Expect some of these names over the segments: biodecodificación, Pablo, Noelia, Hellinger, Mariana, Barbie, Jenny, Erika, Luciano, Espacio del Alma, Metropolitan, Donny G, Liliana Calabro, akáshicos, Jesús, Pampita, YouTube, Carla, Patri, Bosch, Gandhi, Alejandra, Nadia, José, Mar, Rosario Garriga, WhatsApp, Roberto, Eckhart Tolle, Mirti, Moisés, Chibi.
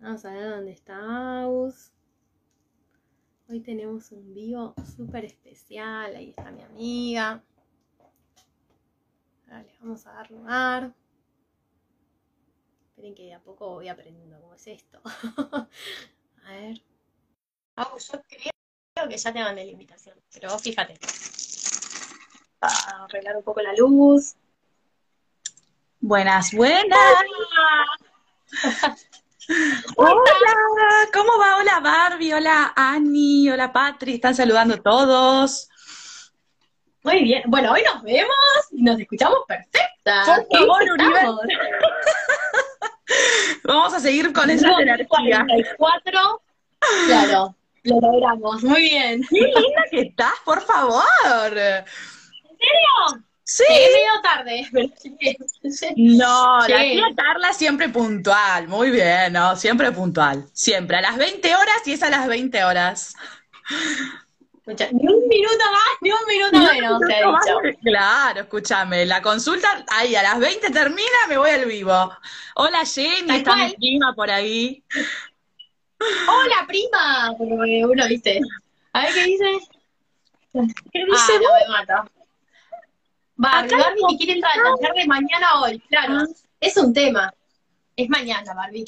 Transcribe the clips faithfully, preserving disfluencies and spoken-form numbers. Vamos a ver dónde está Agus. Hoy tenemos un vivo súper especial. Ahí está mi amiga. Ahora les vamos a dar lugar. Esperen que de a poco voy aprendiendo cómo es esto. A ver. Agus, yo creo que ya te mandé la invitación. Pero vos fíjate. A arreglar un poco la luz. Buenas, buenas. Hola, ¿cómo va? Hola Barbie, hola Annie, hola Patri, están saludando todos. Muy bien, bueno, hoy nos vemos y nos escuchamos perfectas. Por favor, universo. Vamos a seguir con esa energía. cuarenta y cuatro, claro, lo logramos, muy bien. ¡Qué linda que estás, por favor! ¿En serio? Sí. Llegué medio tarde, pero no, sí. La tía Carla siempre puntual, muy bien, ¿no? Siempre puntual, siempre, a las veinte horas y es a las veinte horas. Escucha, ni un minuto más, ni un minuto menos, te he dicho. Claro, escúchame, la consulta, ahí a las veinte termina, me voy al vivo. Hola Jenny, está mi prima por ahí. Hola prima, uno viste. A ver qué dice. ¿Qué dice? Ah, no, me mata. Barbie, Barbie ni quiere entrar a la tarde mañana hoy, claro. Es un tema. Es mañana, Barbie.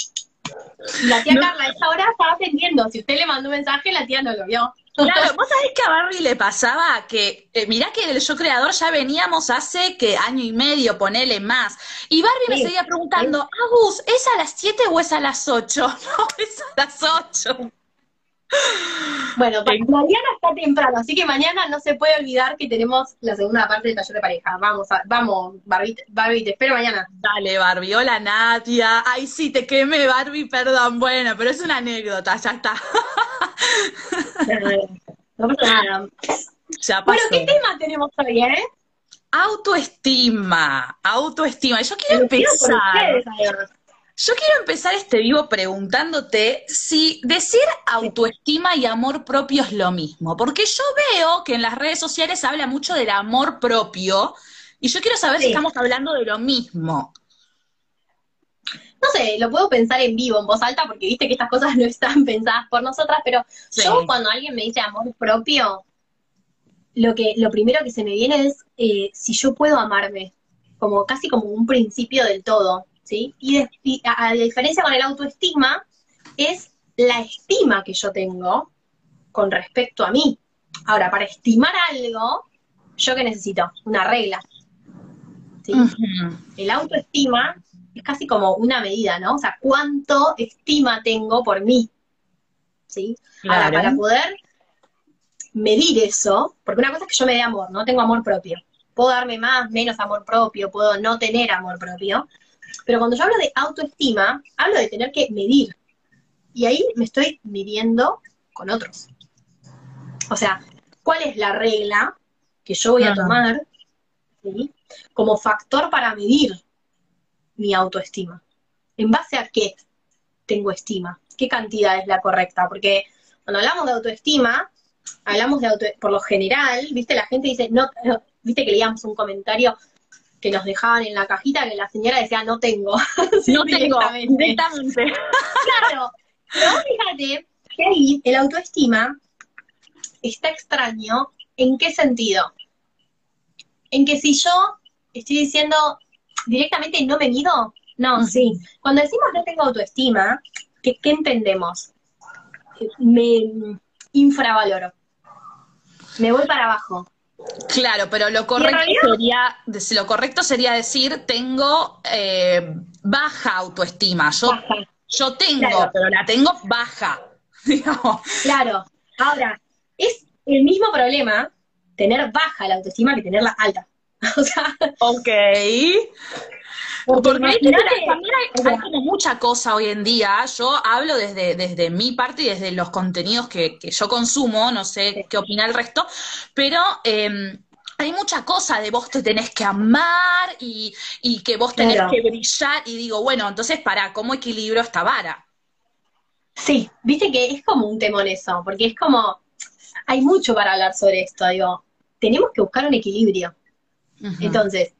La tía no. Carla, a esa hora estaba atendiendo. Si usted le mandó un mensaje, la tía no lo vio. Claro, vos sabés que a Barbie le pasaba que, eh, mirá que el Yo Creador ya veníamos hace que año y medio, ponele más. Y Barbie sí, me seguía preguntando, sí. Agus, ¿es a las siete o es a las ocho? No, es a las ocho. Bueno, pues Mariana está temprano, así que mañana no se puede olvidar que tenemos la segunda parte del taller de pareja. Vamos, a, vamos, Barbie, Barbie, te espero mañana. Dale, Barbie. Hola, Nadia. Ay, sí, te quemé, Barbie, perdón. Bueno, pero es una anécdota, ya está. No pasa nada. Ya pasó. Bueno, ¿qué tema tenemos hoy, eh? Autoestima, autoestima. Yo quiero empezar... Yo quiero empezar este vivo preguntándote si decir autoestima y amor propio es lo mismo, porque yo veo que en las redes sociales se habla mucho del amor propio, y yo quiero saber sí. si estamos hablando de lo mismo. No sé, lo puedo pensar en vivo, en voz alta, porque viste que estas cosas no están pensadas por nosotras, pero sí. yo cuando alguien me dice amor propio, lo que lo primero que se me viene es eh, si yo puedo amarme, como casi como un principio del todo. ¿Sí? Y, de, y a, a diferencia con el autoestima, es la estima que yo tengo con respecto a mí. Ahora, para estimar algo, ¿yo qué necesito? Una regla. ¿Sí? Uh-huh. El autoestima es casi como una medida, ¿no? O sea, ¿cuánto estima tengo por mí? ¿Sí? Claro. Ahora, para poder medir eso, porque una cosa es que yo me dé amor, no tengo amor propio. Puedo darme más, menos amor propio, puedo no tener amor propio. Pero cuando yo hablo de autoestima, hablo de tener que medir. Y ahí me estoy midiendo con otros. O sea, ¿cuál es la regla que yo voy a tomar ¿sí? como factor para medir mi autoestima? ¿En base a qué tengo estima? ¿Qué cantidad es la correcta? Porque cuando hablamos de autoestima, hablamos de auto... por lo general, ¿viste? La gente dice, no, no, ¿viste que leíamos un comentario que nos dejaban en la cajita, que la señora decía, no tengo? Sí, no directamente. tengo, directamente. Claro, pero fíjate que ahí el autoestima está extraño, ¿en qué sentido? En que si yo estoy diciendo directamente no me mido, no, sí. Cuando decimos no tengo autoestima, ¿qué, qué entendemos? Me infravaloro, me voy para abajo. Claro, pero lo correcto sería, lo correcto sería decir tengo eh, baja autoestima. Yo, baja. yo tengo, claro. pero la tengo baja. Digamos. Claro. Ahora, es el mismo problema tener baja la autoestima que tenerla alta. O sea, ok. Porque, porque también hay, hay como mucha cosa hoy en día. Yo hablo desde, desde mi parte y desde los contenidos que, que yo consumo, no sé sí. qué opina el resto, pero eh, hay mucha cosa de vos te tenés que amar y, y que vos tenés claro. que brillar, y digo, bueno, entonces para, ¿cómo equilibro esta vara? Sí, viste que es como un temón eso, porque es como, hay mucho para hablar sobre esto, digo, tenemos que buscar un equilibrio. Uh-huh. Entonces,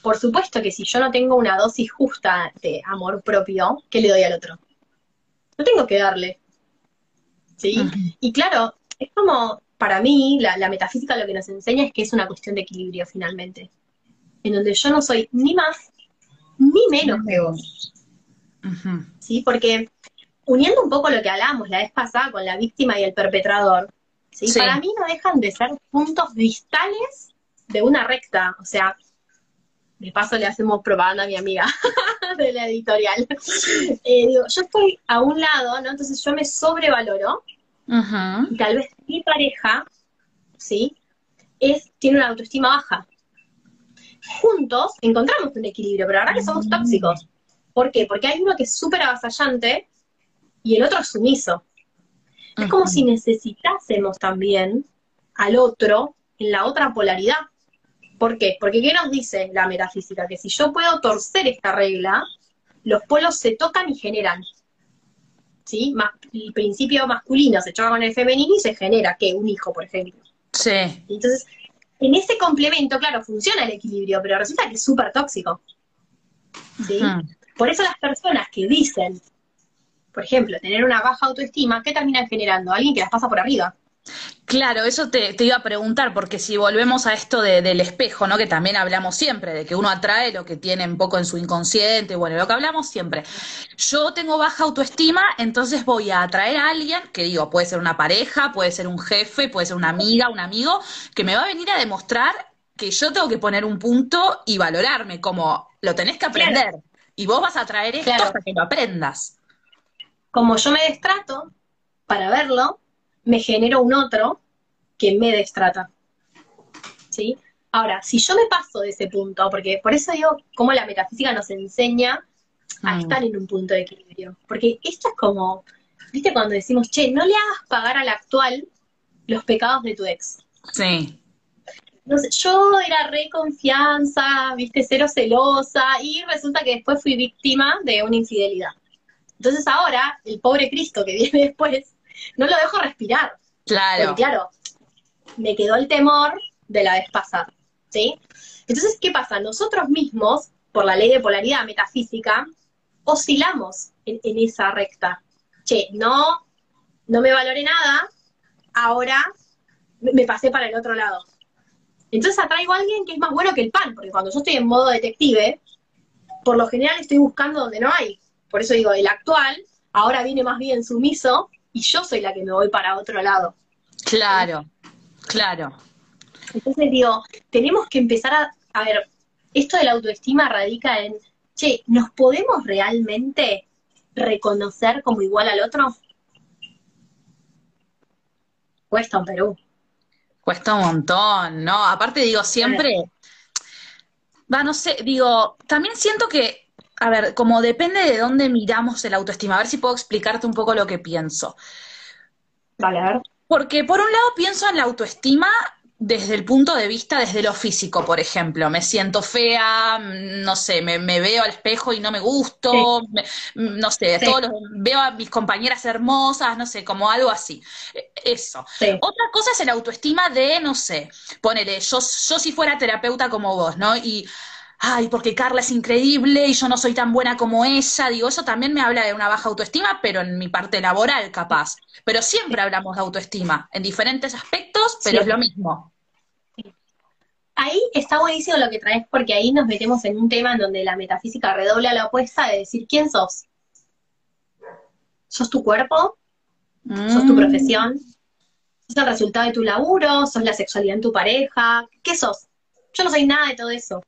por supuesto que si yo no tengo una dosis justa de amor propio, ¿qué le doy al otro? no tengo que darle. ¿Sí? Uh-huh. Y claro, es como, para mí, la, la metafísica lo que nos enseña es que es una cuestión de equilibrio, finalmente. En donde yo no soy ni más, ni menos que vos. Uh-huh. ¿Sí? Porque, uniendo un poco lo que hablamos la vez pasada con la víctima y el perpetrador, ¿sí? Sí. Para mí no dejan de ser puntos distales de una recta. O sea, de paso le hacemos propaganda a mi amiga de la editorial. Eh, digo, yo estoy a un lado, ¿no? Entonces yo me sobrevaloro. Uh-huh. Y tal vez mi pareja, ¿sí? Es, tiene una autoestima baja. Juntos encontramos un equilibrio, pero la verdad que somos tóxicos. ¿Por qué? Porque hay uno que es súper avasallante y el otro es sumiso. Uh-huh. Es como si necesitásemos también al otro en la otra polaridad. ¿Por qué? Porque ¿qué nos dice la metafísica? Que si yo puedo torcer esta regla, los polos se tocan y generan. ¿Sí? El principio masculino se choca con el femenino y se genera, ¿qué? Un hijo, por ejemplo. Sí. Entonces, en ese complemento, claro, funciona el equilibrio, pero resulta que es súper tóxico. ¿Sí? Uh-huh. Por eso las personas que dicen, por ejemplo, tener una baja autoestima, ¿qué terminan generando? Alguien que las pasa por arriba. Claro, eso te, te iba a preguntar, porque si volvemos a esto de, del espejo, ¿no? Que también hablamos siempre, de que uno atrae lo que tiene un poco en su inconsciente, bueno, lo que hablamos siempre. Yo tengo baja autoestima, entonces voy a atraer a alguien, que digo, puede ser una pareja, puede ser un jefe, puede ser una amiga, un amigo, que me va a venir a demostrar que yo tengo que poner un punto y valorarme, como lo tenés que aprender, claro. Y vos vas a atraer esto, claro, hasta que lo aprendas. Como yo me destrato para verlo, me genero un otro que me destrata, ¿sí? Ahora, si yo me paso de ese punto, porque por eso digo cómo la metafísica nos enseña a mm. estar en un punto de equilibrio, porque esto es como, ¿viste cuando decimos, che, no le hagas pagar al actual los pecados de tu ex? Sí. Entonces, yo era re confianza, ¿viste? Cero celosa, y resulta que después fui víctima de una infidelidad. Entonces ahora, el pobre Cristo que viene después, no lo dejo respirar. Claro. Porque, claro, me quedó el temor de la vez pasada, ¿sí? Entonces, ¿qué pasa? Nosotros mismos, por la ley de polaridad metafísica, oscilamos en, en esa recta. Che, no, no me valoré nada, ahora me pasé para el otro lado. Entonces atraigo a alguien que es más bueno que el pan, porque cuando yo estoy en modo detective, por lo general estoy buscando donde no hay. Por eso digo, el actual, ahora viene más bien sumiso, y yo soy la que me voy para otro lado. Claro, claro. Entonces digo, tenemos que empezar a... A ver, esto de la autoestima radica en, che, ¿nos podemos realmente reconocer como igual al otro? Cuesta un Perú. Cuesta un montón, ¿no? Aparte digo, siempre... Va, no sé, digo, también siento que... A ver, como depende de dónde miramos el autoestima. A ver si puedo explicarte un poco lo que pienso. Vale, a ver. Porque por un lado pienso en la autoestima desde el punto de vista, desde lo físico, por ejemplo. Me siento fea, no sé, me, me veo al espejo y no me gusto, sí. me, no sé, sí. todos los, veo a mis compañeras hermosas, no sé, como algo así. Eso. Sí. Otra cosa es el autoestima de, no sé, ponele, yo, yo si fuera terapeuta como vos, ¿no? Y... ay, porque Carla es increíble y yo no soy tan buena como ella, digo, eso también me habla de una baja autoestima, pero en mi parte laboral, capaz. Pero siempre hablamos de autoestima, en diferentes aspectos, pero sí. Es lo mismo. Ahí está buenísimo lo que traes, porque ahí nos metemos en un tema en donde la metafísica redobla la apuesta de decir, ¿quién sos? ¿Sos tu cuerpo? Mm. ¿Sos tu profesión? ¿Sos el resultado de tu laburo? ¿Sos la sexualidad en tu pareja? ¿Qué sos? Yo no soy nada de todo eso.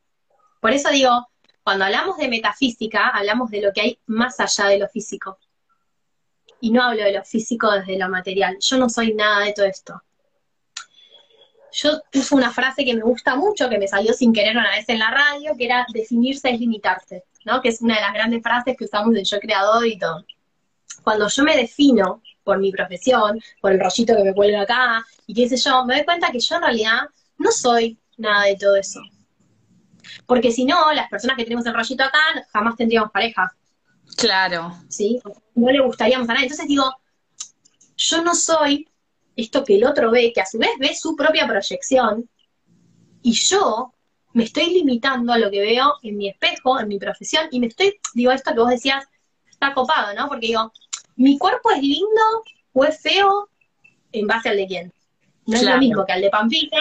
Por eso digo, cuando hablamos de metafísica, hablamos de lo que hay más allá de lo físico. Y no hablo de lo físico desde lo material. Yo no soy nada de todo esto. Yo puse una frase que me gusta mucho, que me salió sin querer una vez en la radio, que era definirse es limitarse, ¿no? Que es una de las grandes frases que usamos del Yo Creador y todo. Cuando yo me defino por mi profesión, por el rollito que me cuelgo acá, y qué sé yo, me doy cuenta que yo en realidad no soy nada de todo eso. Porque si no, las personas que tenemos el rollito acá, jamás tendríamos pareja. Claro. ¿Sí? No le gustaríamos a nadie. Entonces digo, yo no soy esto que el otro ve, que a su vez ve su propia proyección, y yo me estoy limitando a lo que veo en mi espejo, en mi profesión, y me estoy, digo, esto que vos decías, está copado, ¿no? Porque digo, ¿mi cuerpo es lindo o es feo en base al de quién? No claro. es lo mismo que al de Pampita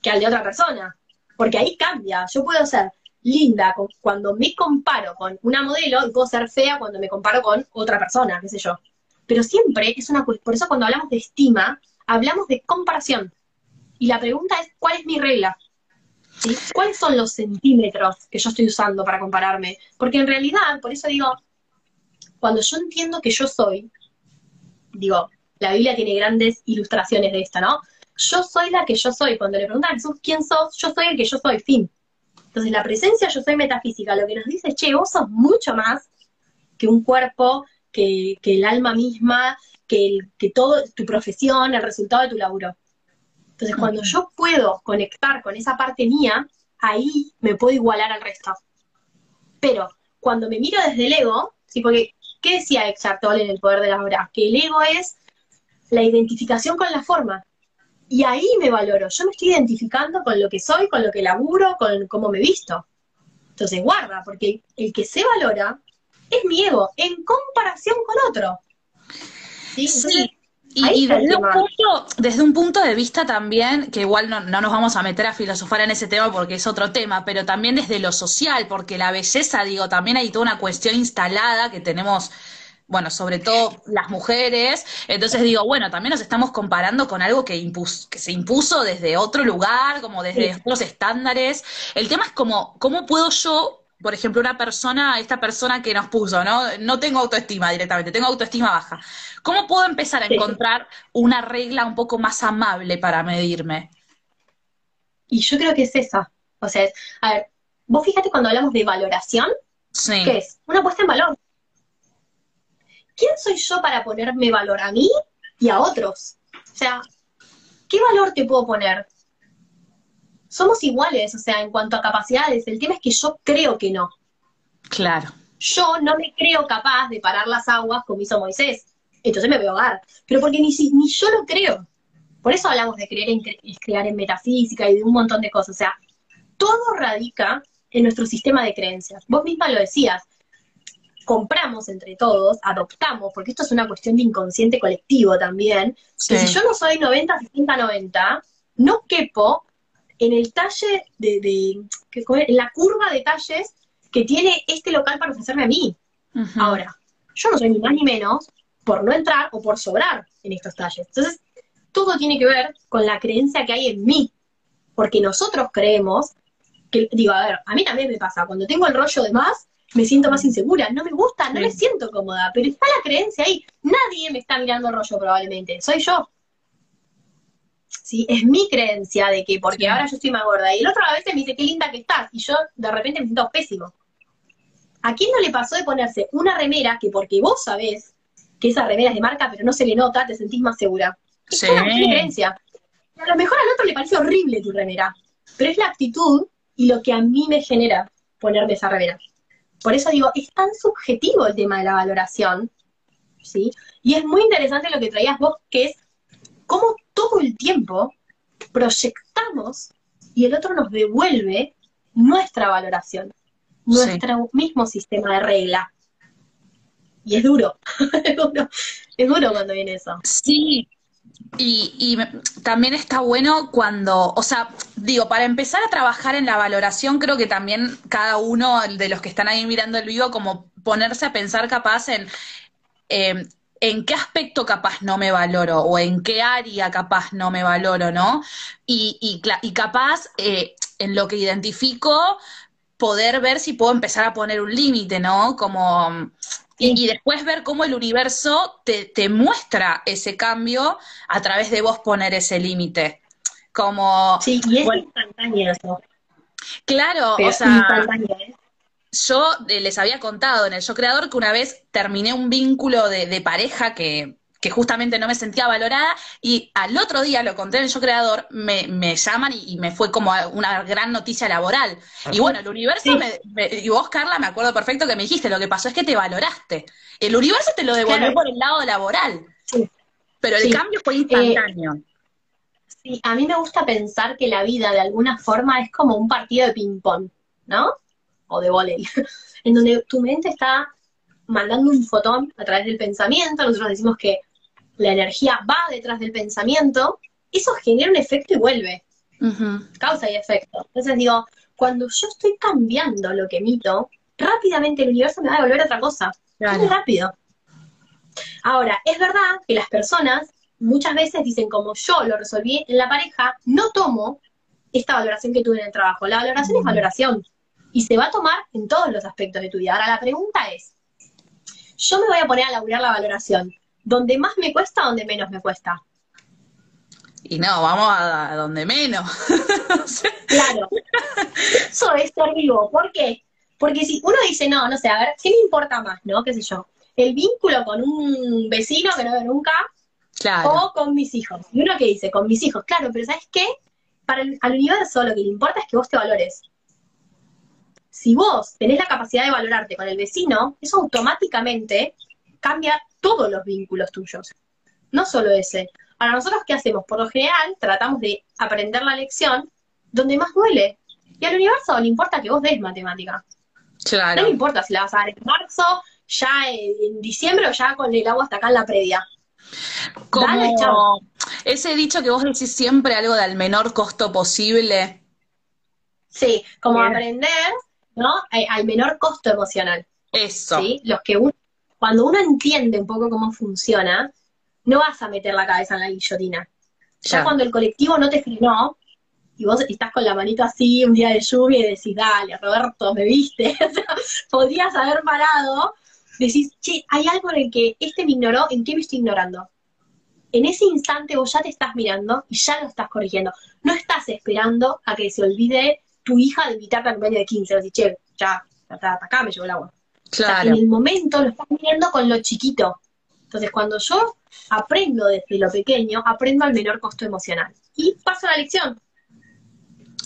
que al de otra persona, porque ahí cambia. Yo puedo ser linda cuando me comparo con una modelo y puedo ser fea cuando me comparo con otra persona, qué sé yo. Pero siempre es una... Por eso cuando hablamos de estima, hablamos de comparación. Y la pregunta es, ¿cuál es mi regla? ¿Sí? ¿Cuáles son los centímetros que yo estoy usando para compararme? Porque en realidad, por eso digo, cuando yo entiendo que yo soy, digo, la Biblia tiene grandes ilustraciones de esto, ¿no? Yo soy la que yo soy. Cuando le preguntan a Jesús, ¿quién sos? Yo soy el que yo soy, fin. Entonces la presencia yo soy metafísica. Lo que nos dice, che, vos sos mucho más que un cuerpo, que, que el alma misma, que, el, que todo tu profesión, el resultado de tu laburo. Entonces, cuando yo puedo conectar con esa parte mía, ahí me puedo igualar al resto. Pero cuando me miro desde el ego, sí, porque ¿qué decía Eckhart Tolle en El Poder de las Obras? Que el ego es la identificación con la forma. Y ahí me valoro. Yo me estoy identificando con lo que soy, con lo que laburo, con cómo me visto. Entonces, guarda, porque el que se valora es mi ego en comparación con otro. Sí, sí. Entonces, Y, y desde, un punto, desde un punto de vista también, que igual no, no nos vamos a meter a filosofar en ese tema porque es otro tema, pero también desde lo social, porque la belleza, digo, también hay toda una cuestión instalada que tenemos, bueno, sobre todo las mujeres, entonces digo, bueno, también nos estamos comparando con algo que, impuso, que se impuso desde otro lugar, como desde sí. otros estándares. El tema es como, ¿cómo puedo yo, por ejemplo, una persona, esta persona que nos puso, ¿no? No tengo autoestima directamente, tengo autoestima baja. ¿Cómo puedo empezar a sí. encontrar una regla un poco más amable para medirme? Y yo creo que es esa. O sea, a ver, vos fíjate cuando hablamos de valoración, sí. ¿qué es? Una puesta en valor. ¿Quién soy yo para ponerme valor a mí y a otros? O sea, ¿qué valor te puedo poner? Somos iguales, o sea, en cuanto a capacidades. El tema es que yo creo que no. Claro. Yo no me creo capaz de parar las aguas como hizo Moisés. Entonces me voy a ahogar. Pero porque ni, ni yo lo creo. Por eso hablamos de creer en, crear en metafísica y de un montón de cosas. O sea, todo radica en nuestro sistema de creencias. Vos misma lo decías. Compramos entre todos, adoptamos, porque esto es una cuestión de inconsciente colectivo también. Sí. Que si yo no soy noventa, sesenta, noventa, no quepo en el talle, de, de, en la curva de talles que tiene este local para ofrecerme a mí. Uh-huh. Ahora, yo no soy ni más ni menos por no entrar o por sobrar en estos talles. Entonces, todo tiene que ver con la creencia que hay en mí. Porque nosotros creemos, que digo, a ver, a mí también me pasa, cuando tengo el rollo de más, me siento más insegura, no me gusta, no sí. me siento cómoda, pero está la creencia ahí. Nadie me está mirando el rollo probablemente, soy yo. Sí, es mi creencia de que, porque sí. ahora yo estoy más gorda, y el otro a veces me dice, qué linda que estás, y yo de repente me siento pésimo. ¿A quién no le pasó de ponerse una remera que porque vos sabés que esa remera es de marca, pero no se le nota, te sentís más segura? Es sí. una creencia. A lo mejor al otro le parece horrible tu remera, pero es la actitud y lo que a mí me genera ponerme esa remera. Por eso digo, es tan subjetivo el tema de la valoración, ¿sí? Y es muy interesante lo que traías vos, que es cómo todo el tiempo proyectamos y el otro nos devuelve nuestra valoración, nuestro sí. mismo sistema de regla. Y es duro, es duro, es duro cuando viene eso. Sí, y, y también está bueno cuando, o sea, digo, para empezar a trabajar en la valoración, creo que también cada uno de los que están ahí mirando el video, como ponerse a pensar capaz en... Eh, ¿en qué aspecto capaz no me valoro? ¿O en qué área capaz no me valoro, no? Y, y, y capaz, eh, en lo que identifico, poder ver si puedo empezar a poner un límite, ¿no? Como, y, y después ver cómo el universo te, te muestra ese cambio a través de vos poner ese límite. Como... Sí, y es bueno, instantáneo eso. Claro, pero o sea... instantáneo, ¿eh? Yo les había contado en el Yo Creador que una vez terminé un vínculo de, de pareja que, que justamente no me sentía valorada, y al otro día, lo conté en el Yo Creador, me, me llaman y, y me fue como una gran noticia laboral. Y bueno, el universo, sí. me, me, y vos, Carla, me acuerdo perfecto que me dijiste, lo que pasó es que te valoraste. El universo te lo devolvió claro. por el lado laboral, sí. pero el sí. cambio fue instantáneo. Eh, sí, a mí me gusta pensar que la vida de alguna forma es como un partido de ping-pong, ¿no? O de vóley, en donde tu mente está mandando un fotón a través del pensamiento, nosotros decimos que la energía va detrás del pensamiento, eso genera un efecto y vuelve. Uh-huh. Causa y efecto. Entonces digo, cuando yo estoy cambiando lo que emito, rápidamente el universo me va a devolver a otra cosa. Claro. Muy rápido. Ahora, es verdad que las personas muchas veces dicen, como yo lo resolví en la pareja, no tomo esta valoración que tuve en el trabajo. La valoración uh-huh. es valoración. Y se va a tomar en todos los aspectos de tu vida. Ahora, la pregunta es, yo me voy a poner a laburar la valoración. ¿Donde más me cuesta o donde menos me cuesta? Y no, vamos a, a donde menos. Claro. Eso es ser vivo. ¿Por qué? Porque si uno dice, no, no sé, a ver, ¿qué me importa más, no? ¿Qué sé yo? El vínculo con un vecino que no veo nunca. Claro. O con mis hijos. Y uno que dice, con mis hijos. Claro, pero ¿sabes qué? Para el, al universo lo que le importa es que vos te valores. Si vos tenés la capacidad de valorarte con el vecino, eso automáticamente cambia todos los vínculos tuyos. No solo ese. Ahora, ¿nosotros qué hacemos? Por lo general, tratamos de aprender la lección donde más duele. Y al universo le importa que vos des matemática. Claro. No le importa si la vas a dar en marzo, ya en diciembre o ya con el agua hasta acá en la previa. Como dale, chavo. Ese dicho que vos decís siempre, algo del menor costo posible. Sí, como bien. Aprender, ¿no? Al menor costo emocional. Eso. ¿Sí? Los que uno, cuando uno entiende un poco cómo funciona, no vas a meter la cabeza en la guillotina. Ya claro. Cuando el colectivo no te frenó, y vos estás con la manito así un día de lluvia y decís, dale, Roberto, me viste, podrías haber parado, decís, che, hay algo en el que este me ignoró, ¿en qué me estoy ignorando? En ese instante vos ya te estás mirando y ya lo estás corrigiendo. No estás esperando a que se olvide tu hija de invitarte al cumpleaños de quince. Decís, che, ya, hasta acá me llevó el agua. Claro. O sea, en el momento lo estás mirando con lo chiquito. Entonces, cuando yo aprendo desde lo pequeño, aprendo al menor costo emocional. Y paso a la lección.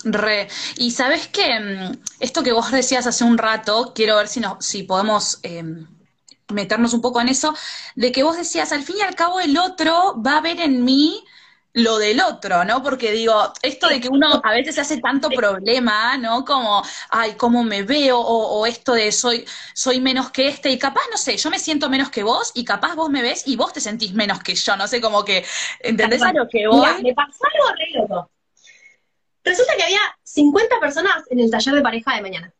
Re. Y ¿sabés qué? Esto que vos decías hace un rato, quiero ver si, no, si podemos eh, meternos un poco en eso, de que vos decías, al fin y al cabo el otro va a ver en mí lo del otro, ¿no? Porque digo, esto de que uno a veces se hace tanto problema, ¿no? Como, ay, cómo me veo, o, o esto de soy, soy menos que este, y capaz, no sé, yo me siento menos que vos, y capaz vos me ves y vos te sentís menos que yo, no sé, como que, ¿entendés a lo que voy? Mira, me pasó algo re loco. Resulta que había cincuenta personas en el taller de pareja de mañana,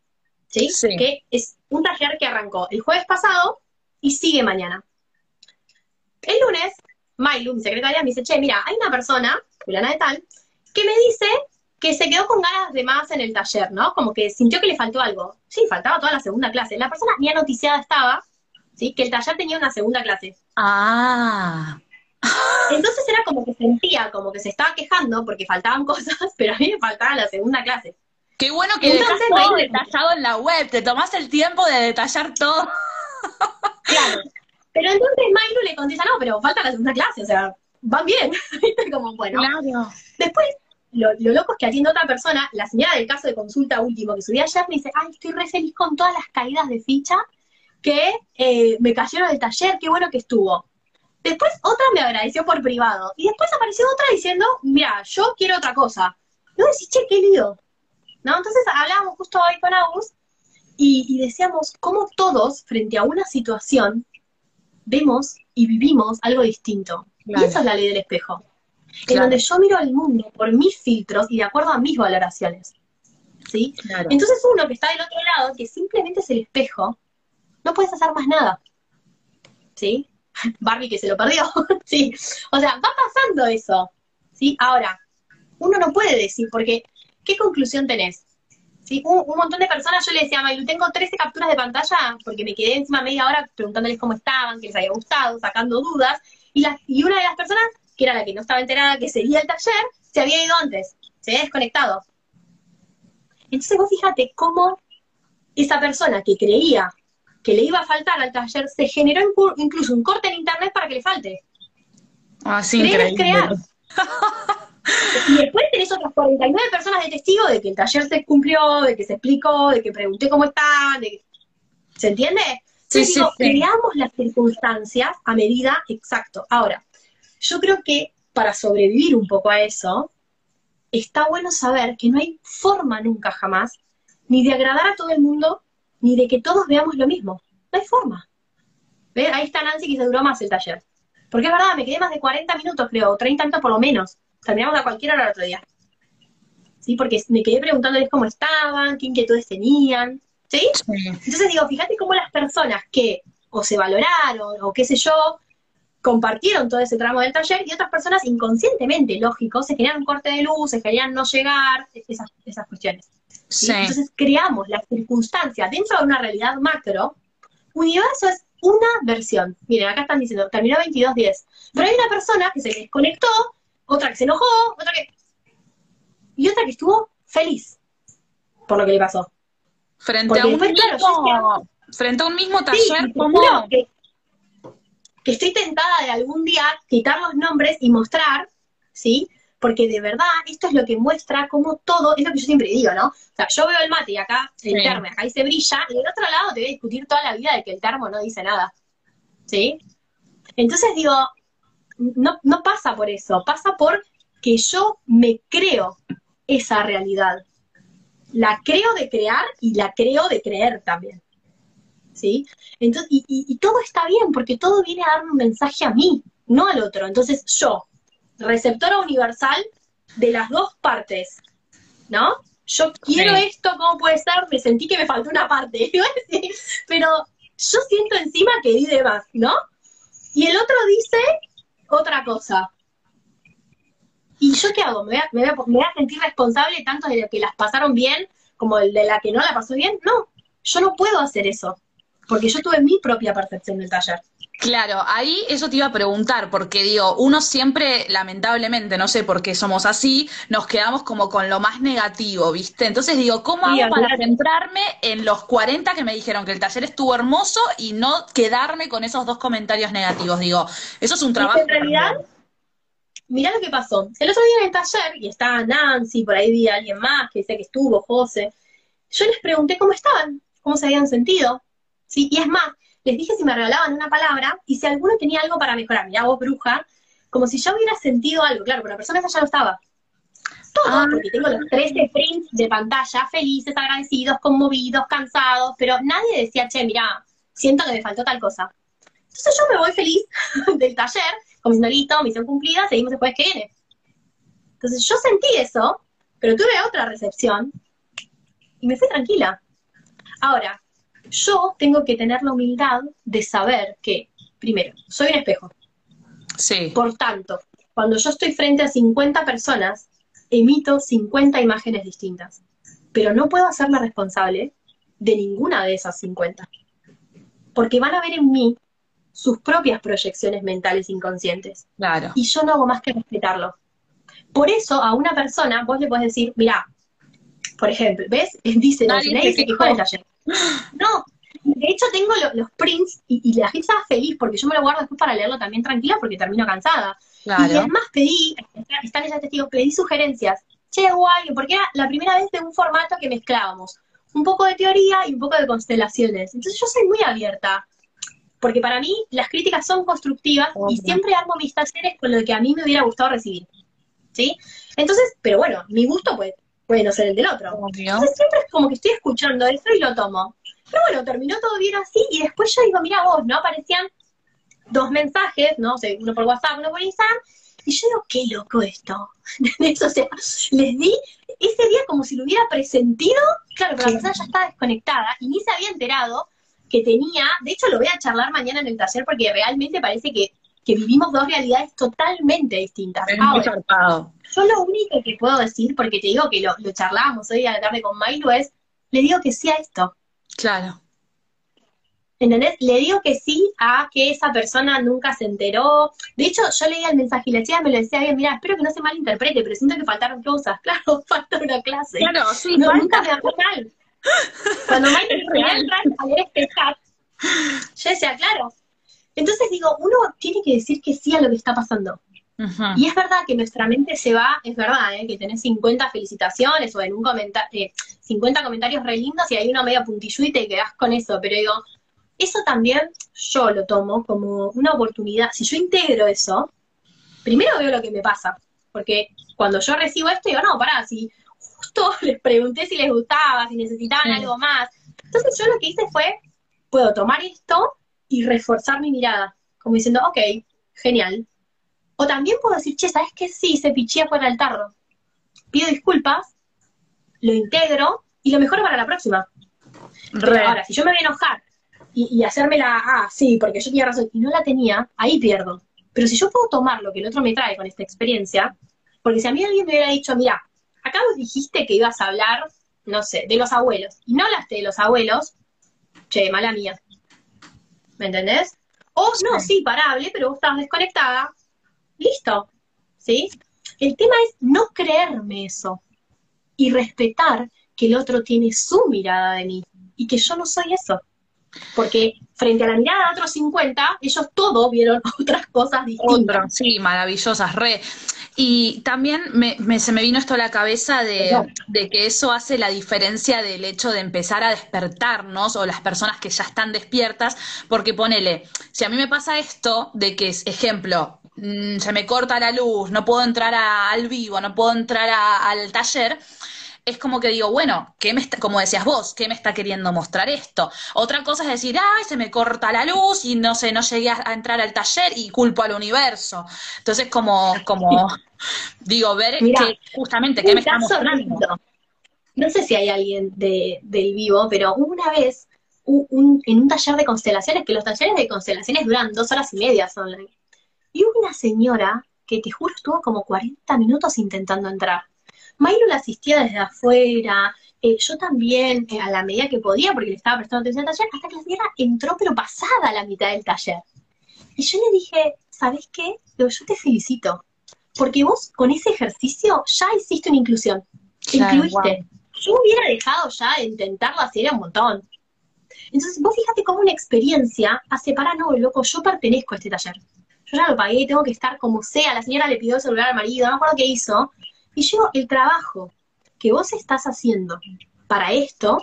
¿sí? Sí. Que es un taller que arrancó el jueves pasado y sigue mañana. El lunes, Maylu, mi secretaria, me dice, che, mira, hay una persona, Juliana de tal, que me dice que se quedó con ganas de más en el taller, ¿no? Como que sintió que le faltó algo. Sí, faltaba toda la segunda clase. La persona ni anoticiada estaba, ¿sí? Que el taller tenía una segunda clase. Ah. Entonces era como que sentía, como que se estaba quejando porque faltaban cosas, pero a mí me faltaba la segunda clase. Qué bueno que entonces dejás todo detallado en la web, te tomás el tiempo de detallar todo. Claro. Pero entonces Milo le contesta, no, pero falta la segunda clase, o sea, van bien, ¿viste? Como, bueno. Claro. Después, lo, lo loco es que atiendo a otra persona, la señora del caso de consulta último que subí ayer, me dice, ay, estoy re feliz con todas las caídas de ficha que eh, me cayeron del taller, qué bueno que estuvo. Después otra me agradeció por privado, y después apareció otra diciendo, mira, yo quiero otra cosa. No decís, che, qué lío. ¿No? Entonces hablábamos justo hoy con Agus, y, y decíamos cómo todos, frente a una situación, vemos y vivimos algo distinto. Claro. Y esa es la ley del espejo. Claro. En donde yo miro al mundo por mis filtros y de acuerdo a mis valoraciones. ¿Sí? Claro. Entonces uno que está del otro lado, que simplemente es el espejo, no puedes hacer más nada. ¿Sí? Barbie que se lo perdió. ¿Sí? O sea, va pasando eso. ¿Sí? Ahora, uno no puede decir, porque ¿qué conclusión tenés? ¿Sí? Un, un montón de personas, yo le decía a Maylu, tengo trece capturas de pantalla, porque me quedé encima media hora preguntándoles cómo estaban, qué les había gustado, sacando dudas, y, la, y una de las personas, que era la que no estaba enterada, que seguía el taller, se había ido antes, se había desconectado. Entonces vos fíjate cómo esa persona que creía que le iba a faltar al taller, se generó incluso un corte en internet para que le falte. Ah, sí, creer es crear. Y después tenés otras cuarenta y nueve personas de testigo de que el taller se cumplió, de que se explicó, de que pregunté cómo están, de que... ¿se entiende? Sí, sí, digo, sí. Creamos las circunstancias a medida exacto. Ahora, yo creo que para sobrevivir un poco a eso, está bueno saber que no hay forma nunca jamás, ni de agradar a todo el mundo, ni de que todos veamos lo mismo. No hay forma. ¿Ven? Ahí está Nancy, que se duró más el taller. Porque es verdad, me quedé más de cuarenta minutos, creo, o treinta minutos por lo menos. Terminamos a cualquier hora el otro día. Sí, porque me quedé preguntándoles cómo estaban, qué inquietudes tenían, ¿sí? Sí. Entonces digo, fíjate cómo las personas que o se valoraron, o qué sé yo, compartieron todo ese tramo del taller, y otras personas inconscientemente, lógico, se querían un corte de luz, se querían no llegar, esas, esas cuestiones. ¿Sí? Sí. Entonces creamos las circunstancias dentro de una realidad macro. Universo es una versión. Miren, acá están diciendo, terminó veintidós diez. Pero hay una persona que se desconectó, otra que se enojó, otra que... y otra que estuvo feliz por lo que le pasó. Frente porque a un después, mismo... Claro, decía, frente a un mismo taller, sí, como... Que, que estoy tentada de algún día quitar los nombres y mostrar, ¿sí? Porque de verdad, esto es lo que muestra cómo todo, es lo que yo siempre digo, ¿no? O sea, yo veo el mate y acá, el sí. termo, acá ahí se brilla, y del otro lado te voy a discutir toda la vida de que el termo no dice nada, ¿sí? Entonces digo, no, no pasa por eso, pasa por que yo me creo esa realidad. La creo de crear y la creo de creer también, ¿sí? Entonces, y, y, y todo está bien, porque todo viene a darme un mensaje a mí, no al otro. Entonces yo... receptora universal de las dos partes, ¿no? Yo quiero sí. esto, ¿cómo puede ser? Me sentí que me faltó una parte, pero yo siento encima que di de más, ¿no? Y el otro dice otra cosa. ¿Y yo qué hago? ¿Me voy a, me voy a, me voy a sentir responsable tanto de la que las pasaron bien como de la que no la pasó bien? No, yo no puedo hacer eso, porque yo tuve mi propia percepción del taller. Claro, ahí eso te iba a preguntar, porque digo, uno siempre, lamentablemente, no sé por qué somos así, nos quedamos como con lo más negativo, ¿viste? Entonces digo, ¿cómo sí, hago claro. para centrarme en los cuarenta que me dijeron que el taller estuvo hermoso y no quedarme con esos dos comentarios negativos? Digo, eso es un trabajo. En realidad, mirá lo que pasó. El otro día en el taller, y estaba Nancy, por ahí vi a alguien más que decía que estuvo, José, yo les pregunté cómo estaban, cómo se habían sentido, ¿sí? Y es más, les dije si me regalaban una palabra y si alguno tenía algo para mejorar. Mirá vos, bruja, como si yo hubiera sentido algo. Claro, pero la persona esa ya no estaba. Todo, ah, porque tengo los trece prints de pantalla, felices, agradecidos, conmovidos, cansados, pero nadie decía, che, mirá, siento que me faltó tal cosa. Entonces yo me voy feliz del taller, como diciendo, listo, misión cumplida, seguimos el jueves que viene. Entonces yo sentí eso, pero tuve otra recepción y me fui tranquila. Ahora, yo tengo que tener la humildad de saber que, primero, soy un espejo. Sí. Por tanto, cuando yo estoy frente a cincuenta personas, emito cincuenta imágenes distintas. Pero no puedo hacerme responsable de ninguna de esas cincuenta. Porque van a ver en mí sus propias proyecciones mentales inconscientes. Claro. Y yo no hago más que respetarlo. Por eso, a una persona, vos le podés decir, mirá, por ejemplo, ¿ves? Dice, no, nadie se quejó en el taller. No, de hecho tengo lo, los prints y, y la gente estaba feliz porque yo me lo guardo después para leerlo también tranquila porque termino cansada. Claro. Y además pedí, están ellas testigos, pedí sugerencias. Che, guay, porque era la primera vez de un formato que mezclábamos un poco de teoría y un poco de constelaciones. Entonces yo soy muy abierta, porque para mí las críticas son constructivas. Oye. Y siempre armo mis talleres con lo que a mí me hubiera gustado recibir. ¿Sí? Entonces, pero bueno, mi gusto pues puede no ser el del otro. Entonces siempre es como que estoy escuchando eso y lo tomo. Pero bueno, terminó todo bien así, y después yo digo, mira vos, ¿no? Aparecían dos mensajes, ¿no? O sea, uno por WhatsApp, uno por Instagram, y yo digo, qué loco esto. O sea, les di ese día como si lo hubiera presentido, claro, pero la persona ya estaba desconectada, y ni se había enterado que tenía, de hecho lo voy a charlar mañana en el taller, porque realmente parece que, que vivimos dos realidades totalmente distintas. Es muy zarpado. Yo lo único que puedo decir, porque te digo que lo, lo charlábamos hoy a la tarde con Maylu, es, le digo que sí a esto. Claro. ¿Entendés? Le digo que sí a que esa persona nunca se enteró. De hecho, yo leía el mensaje y la chica me lo decía bien, mira, espero que no se malinterprete, pero siento que faltaron cosas. Claro, falta una clase. Claro, sí. No, nunca me da mal. Cuando Maylu quería entrar a ver este chat, yo decía, claro. Entonces digo, uno tiene que decir que sí a lo que está pasando. Uh-huh. Y es verdad que nuestra mente se va, es verdad, ¿eh? Que tenés cincuenta felicitaciones o en un comentario, eh, cincuenta comentarios re lindos y hay uno medio puntilludo y te quedás con eso, pero digo, eso también yo lo tomo como una oportunidad. Si yo integro eso, primero veo lo que me pasa, porque cuando yo recibo esto digo, no, pará, si justo les pregunté si les gustaba, si necesitaban sí. algo más. Entonces yo lo que hice fue, puedo tomar esto y reforzar mi mirada, como diciendo, ok, genial. O también puedo decir, che, ¿sabes qué? Sí, se pichea fuera del tarro. Pido disculpas, lo integro y lo mejoro para la próxima. Pero ahora, si yo me voy a enojar y, y hacerme la, ah, sí, porque yo tenía razón y no la tenía, ahí pierdo. Pero si yo puedo tomar lo que el otro me trae con esta experiencia, porque si a mí alguien me hubiera dicho, mira, acá vos dijiste que ibas a hablar, no sé, de los abuelos, y no hablaste de los abuelos, che, mala mía. ¿Me entendés? O, no, sí, pará, hablé, pero vos estabas desconectada. Listo, ¿sí? El tema es no creerme eso y respetar que el otro tiene su mirada de mí y que yo no soy eso. Porque frente a la mirada de otros cincuenta, ellos todos vieron otras cosas distintas. Otras, sí, maravillosas, re. Y también me, me, se me vino esto a la cabeza de, de que eso hace la diferencia del hecho de empezar a despertarnos o las personas que ya están despiertas, porque ponele, si a mí me pasa esto de que, es ejemplo, mmm, se me corta la luz, no puedo entrar a, al vivo, no puedo entrar a, al taller... Es como que digo, bueno, ¿qué me está, como decías vos, ¿qué me está queriendo mostrar esto? Otra cosa es decir, ay, se me corta la luz y no sé, no llegué a, a entrar al taller y culpo al universo. Entonces, como, como digo, ver Mirá, que justamente qué me está mostrando. Bonito. No sé si hay alguien de, del vivo, pero una vez un, un, en un taller de constelaciones, que los talleres de constelaciones duran dos horas y media online, y una señora que te juro estuvo como cuarenta minutos intentando entrar. Maylu la asistía desde afuera, eh, yo también, eh, a la medida que podía, porque le estaba prestando atención al taller, hasta que la señora entró, pero pasada a la mitad del taller. Y yo le dije, ¿sabes qué? Yo te felicito, porque vos con ese ejercicio ya hiciste una inclusión, claro, incluiste. Wow. Yo hubiera dejado ya de intentarlo, así era un montón. Entonces vos fíjate cómo una experiencia hace para, no, loco, yo pertenezco a este taller. Yo ya lo pagué, tengo que estar como sea. La señora le pidió el celular al marido, no me acuerdo qué hizo. Y yo, el trabajo que vos estás haciendo para esto,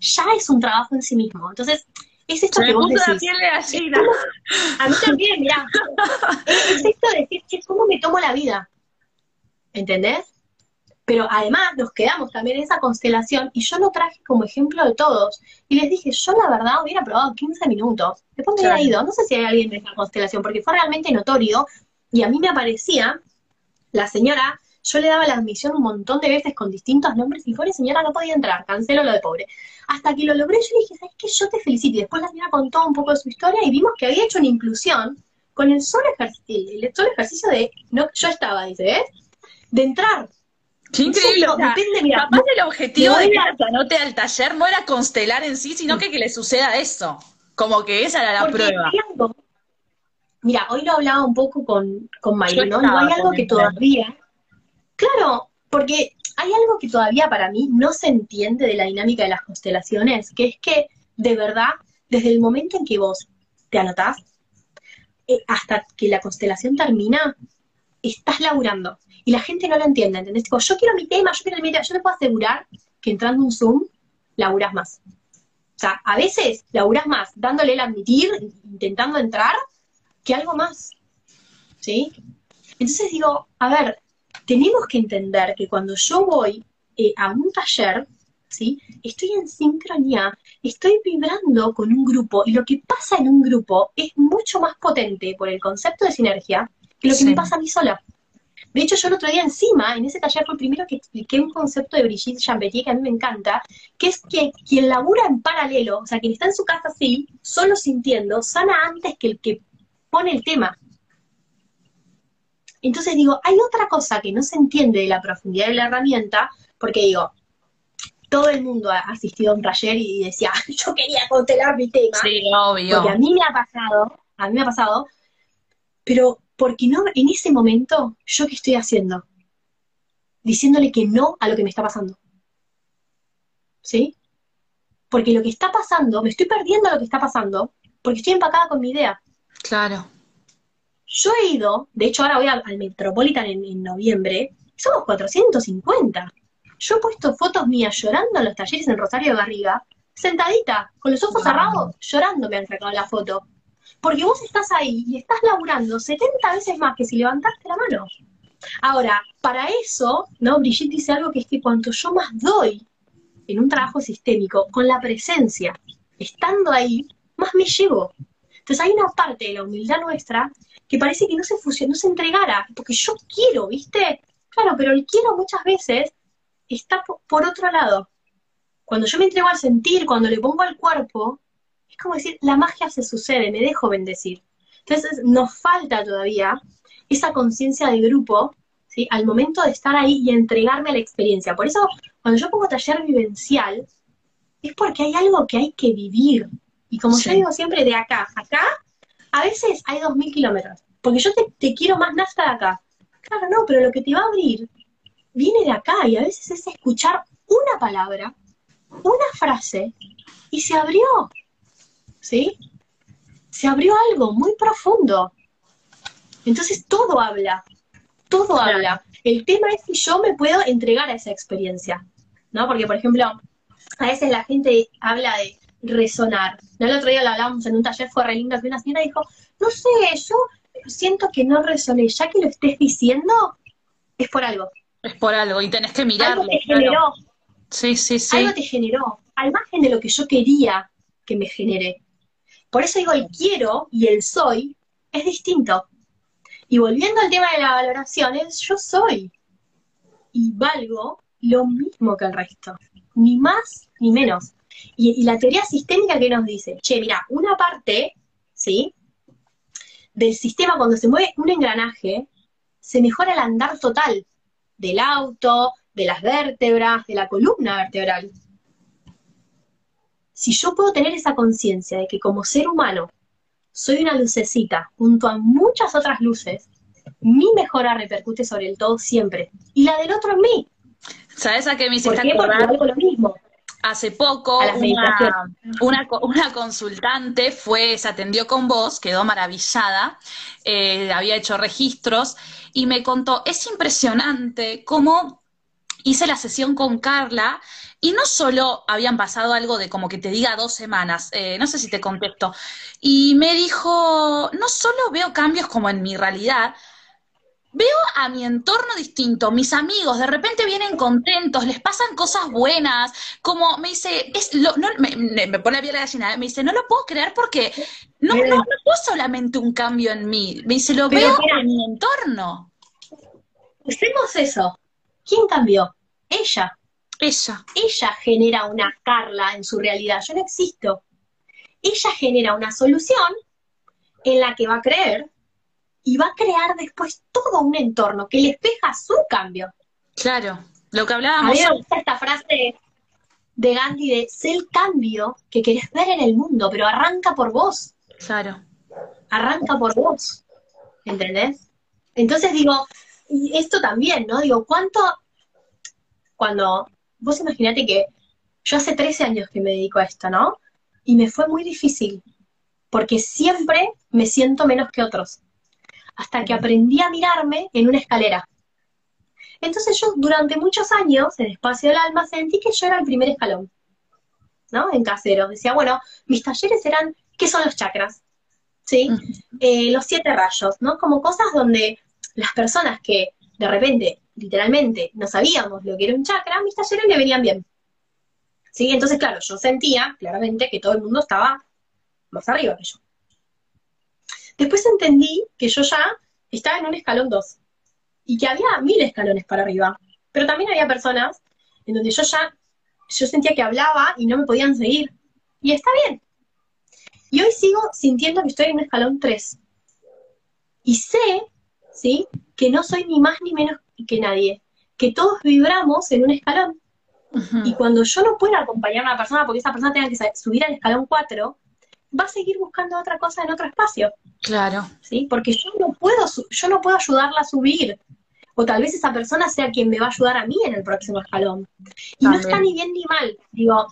ya es un trabajo en sí mismo. Entonces, es esto que vos decís. La piel de gallina. Como, a mí también, mirá. es, es esto de decir, che, ¿cómo me tomo la vida? ¿Entendés? Pero además nos quedamos también en esa constelación, y yo lo traje como ejemplo de todos. Y les dije, yo la verdad hubiera probado quince minutos. Después me hubiera ido. No sé si hay alguien de esa constelación, porque fue realmente notorio. Y a mí me aparecía la señora... Yo le daba la admisión un montón de veces con distintos nombres y pobre señora no podía entrar, cancelo lo de pobre. Hasta que lo logré, yo le dije, ¿sabes qué? Yo te felicito. Y después la señora contó un poco de su historia y vimos que había hecho una inclusión con el solo ejercicio, el solo ejercicio de, no, yo estaba, dice, ¿ves? De entrar. ¡Qué increíble! Eso, o sea, depende, mira, capaz el objetivo de que la anote al taller no era constelar en sí, sino que, que le suceda eso. Como que esa era la porque prueba. Algo, mira, hoy lo hablaba un poco con, con Maylu, ¿no? No hay algo que todavía... Claro, porque hay algo que todavía para mí no se entiende de la dinámica de las constelaciones, que es que, de verdad, desde el momento en que vos te anotás, eh, hasta que la constelación termina, estás laburando. Y la gente no lo entiende, ¿entendés? Tipo, yo quiero mi tema, yo quiero mi tema. Yo te puedo asegurar que entrando a un Zoom, laburás más. O sea, a veces laburás más dándole el admitir, intentando entrar, que algo más. ¿Sí? Entonces digo, a ver... Tenemos que entender que cuando yo voy eh, a un taller, ¿sí? Estoy en sincronía, estoy vibrando con un grupo, y lo que pasa en un grupo es mucho más potente por el concepto de sinergia que lo que sí. me pasa a mí sola. De hecho, yo el otro día encima, en ese taller fue el primero que expliqué un concepto de Brigitte Champetier que a mí me encanta, que es que quien labura en paralelo, o sea, quien está en su casa así, solo sintiendo, sana antes que el que pone el tema. Entonces digo, hay otra cosa que no se entiende de la profundidad de la herramienta, porque digo, todo el mundo ha asistido a un taller y decía, yo quería constelar mi tema. Sí, obvio. Porque a mí me ha pasado, a mí me ha pasado, pero porque no, en ese momento, ¿yo qué estoy haciendo? Diciéndole que no a lo que me está pasando. ¿Sí? Porque lo que está pasando, me estoy perdiendo lo que está pasando, porque estoy empacada con mi idea. Claro. Yo he ido, de hecho ahora voy al, al Metropolitan en, en noviembre, somos cuatrocientos cincuenta. Yo he puesto fotos mías llorando en los talleres en Rosario Garriga, sentadita, con los ojos wow. cerrados, llorando me han sacado la foto. Porque vos estás ahí y estás laburando setenta veces más que si levantaste la mano. Ahora, para eso, ¿no? Brigitte dice algo que es que cuanto yo más doy en un trabajo sistémico, con la presencia, estando ahí, más me llevo. Entonces hay una parte de la humildad nuestra que parece que no se fusiona, no se entregara, porque yo quiero, ¿viste? Claro, pero el quiero muchas veces está por otro lado. Cuando yo me entrego al sentir, cuando le pongo al cuerpo, es como decir, la magia se sucede, me dejo bendecir. Entonces nos falta todavía esa conciencia de grupo, ¿sí? Al momento de estar ahí y entregarme a la experiencia. Por eso, cuando yo pongo taller vivencial, es porque hay algo que hay que vivir. Y como sí. yo digo siempre, de acá a acá, a veces hay dos mil kilómetros. Porque yo te, te quiero más nafta de acá. Claro, no, pero lo que te va a abrir viene de acá. Y a veces es escuchar una palabra, una frase, y se abrió. ¿Sí? Se abrió algo muy profundo. Entonces todo habla. Todo claro. habla. El tema es si yo me puedo entregar a esa experiencia. ¿No? Porque, por ejemplo, a veces la gente habla de resonar. El otro día lo hablábamos en un taller, fue re lindo, que una señora dijo, no sé, yo siento que no resoné, ya que lo estés diciendo, es por algo. Es por algo, y tenés que mirarlo. Algo te claro. generó. Sí, sí, sí. Algo te generó, al margen de lo que yo quería que me genere. Por eso digo, el quiero y el soy es distinto. Y volviendo al tema de la valoración, es yo soy. Y valgo lo mismo que el resto. Ni más ni menos. Y, y la teoría sistémica que nos dice, che, mira, una parte, ¿sí? Del sistema, cuando se mueve un engranaje, se mejora el andar total del auto, de las vértebras, de la columna vertebral. Si yo puedo tener esa conciencia de que como ser humano soy una lucecita junto a muchas otras luces, mi mejora repercute sobre el todo siempre. Y la del otro en mí. ¿Sabes a qué me hiciste acordar? Porque hago lo mismo. Hace poco una, una, una consultante fue, se atendió con vos, quedó maravillada, eh, había hecho registros y me contó, es impresionante cómo hice la sesión con Carla y no solo habían pasado algo de como que te diga dos semanas, eh, no sé si te contesto, y me dijo, no solo veo cambios como en mi realidad, veo a mi entorno distinto, mis amigos de repente vienen contentos, les pasan cosas buenas, como me dice, es lo, no, me, me pone la piel de gallina, ¿eh? Me dice, no lo puedo creer porque no, no, no fue solamente un cambio en mí, me dice, lo Pero veo mira, en mi entorno. Usemos eso, ¿quién cambió? Ella. Ella. Ella genera una Carla en su realidad, yo no existo. Ella genera una solución en la que va a creer, y va a crear después todo un entorno que le espeja su cambio. Claro, lo que hablábamos. A mí me gusta esta frase de Gandhi de, sé el cambio que querés ver en el mundo, pero arranca por vos. Claro. Arranca por vos, ¿entendés? Entonces digo, y esto también, ¿no? Digo, ¿cuánto? Cuando, vos imaginate que yo hace trece años que me dedico a esto, ¿no? Y me fue muy difícil, porque siempre me siento menos que otros. Hasta que aprendí a mirarme en una escalera. Entonces yo durante muchos años, en Espacio del Alma, sentí que yo era el primer escalón, ¿no? En Caseros. Decía, bueno, mis talleres eran, ¿qué son los chakras? ¿Sí? Uh-huh. eh, los siete rayos, ¿no? Como cosas donde las personas que de repente, literalmente, no sabíamos lo que era un chakra, mis talleres le venían bien. ¿Sí? Entonces, claro, yo sentía claramente que todo el mundo estaba más arriba que yo. Después entendí que yo ya estaba en un escalón dos y que había mil escalones para arriba. Pero también había personas en donde yo ya, yo sentía que hablaba y no me podían seguir. Y está bien. Y hoy sigo sintiendo que estoy en un escalón tres. Y sé, ¿sí? Que no soy ni más ni menos que nadie. Que todos vibramos en un escalón. Uh-huh. Y cuando yo no pueda acompañar a una persona porque esa persona tenga que subir al escalón cuatro, va a seguir buscando otra cosa en otro espacio. Claro. ¿Sí? Porque yo no puedo yo no puedo ayudarla a subir. O tal vez esa persona sea quien me va a ayudar a mí en el próximo escalón. Y también. No está ni bien ni mal. Digo,